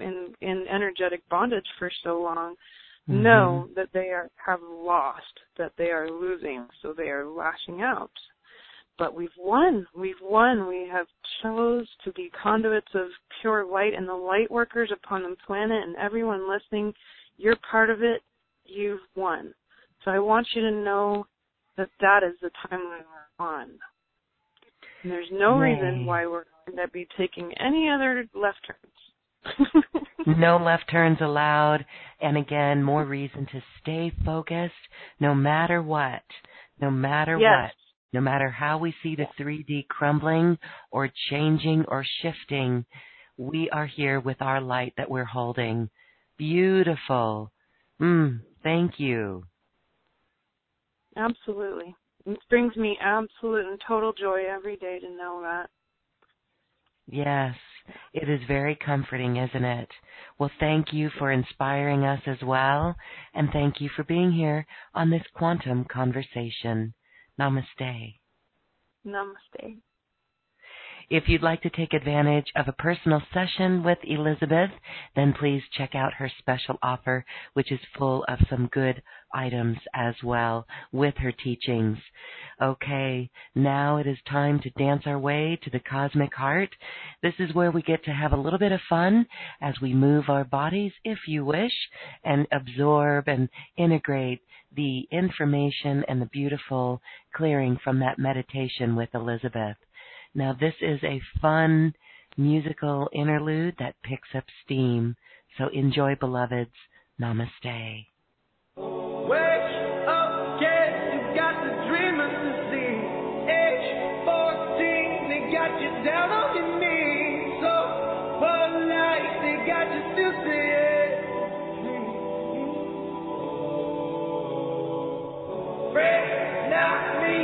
in energetic bondage for so long, know that they have lost, that they are losing, so they are lashing out. But we've won. We've won. We have chose to be conduits of pure light, and the light workers upon the planet and everyone listening, you're part of it. You've won. So I want you to know that that is the timeline we're on. And there's no reason why we're going to be taking any other left turns. No left turns allowed. And again, more reason to stay focused no matter what. No matter what. No matter how we see the 3D crumbling or changing or shifting, we are here with our light that we're holding. Beautiful. Thank you. Absolutely. It brings me absolute and total joy every day to know that. Yes, it is very comforting, isn't it? Well, thank you for inspiring us as well, and thank you for being here on this Quantum Conversation. Namaste. Namaste. If you'd like to take advantage of a personal session with Elizabeth, then please check out her special offer, which is full of some good items as well with her teachings. Okay, now it is time to dance our way to the cosmic heart. This is where we get to have a little bit of fun as we move our bodies, if you wish, and absorb and integrate the information and the beautiful clearing from that meditation with Elizabeth. Now, this is a fun musical interlude that picks up steam. So enjoy, beloveds. Namaste. Wake up, kids. You got the dreamers to see. Age 14, they got you down on your knees. So polite, they got you still saying. Fred, not me,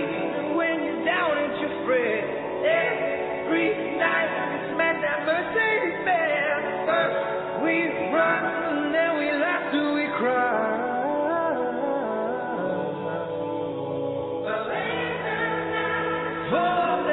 when you're down at your friend. Every night we smash that Mercedes Benz. First we run, and then we laugh till we cry. But later, falling,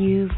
you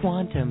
Quantum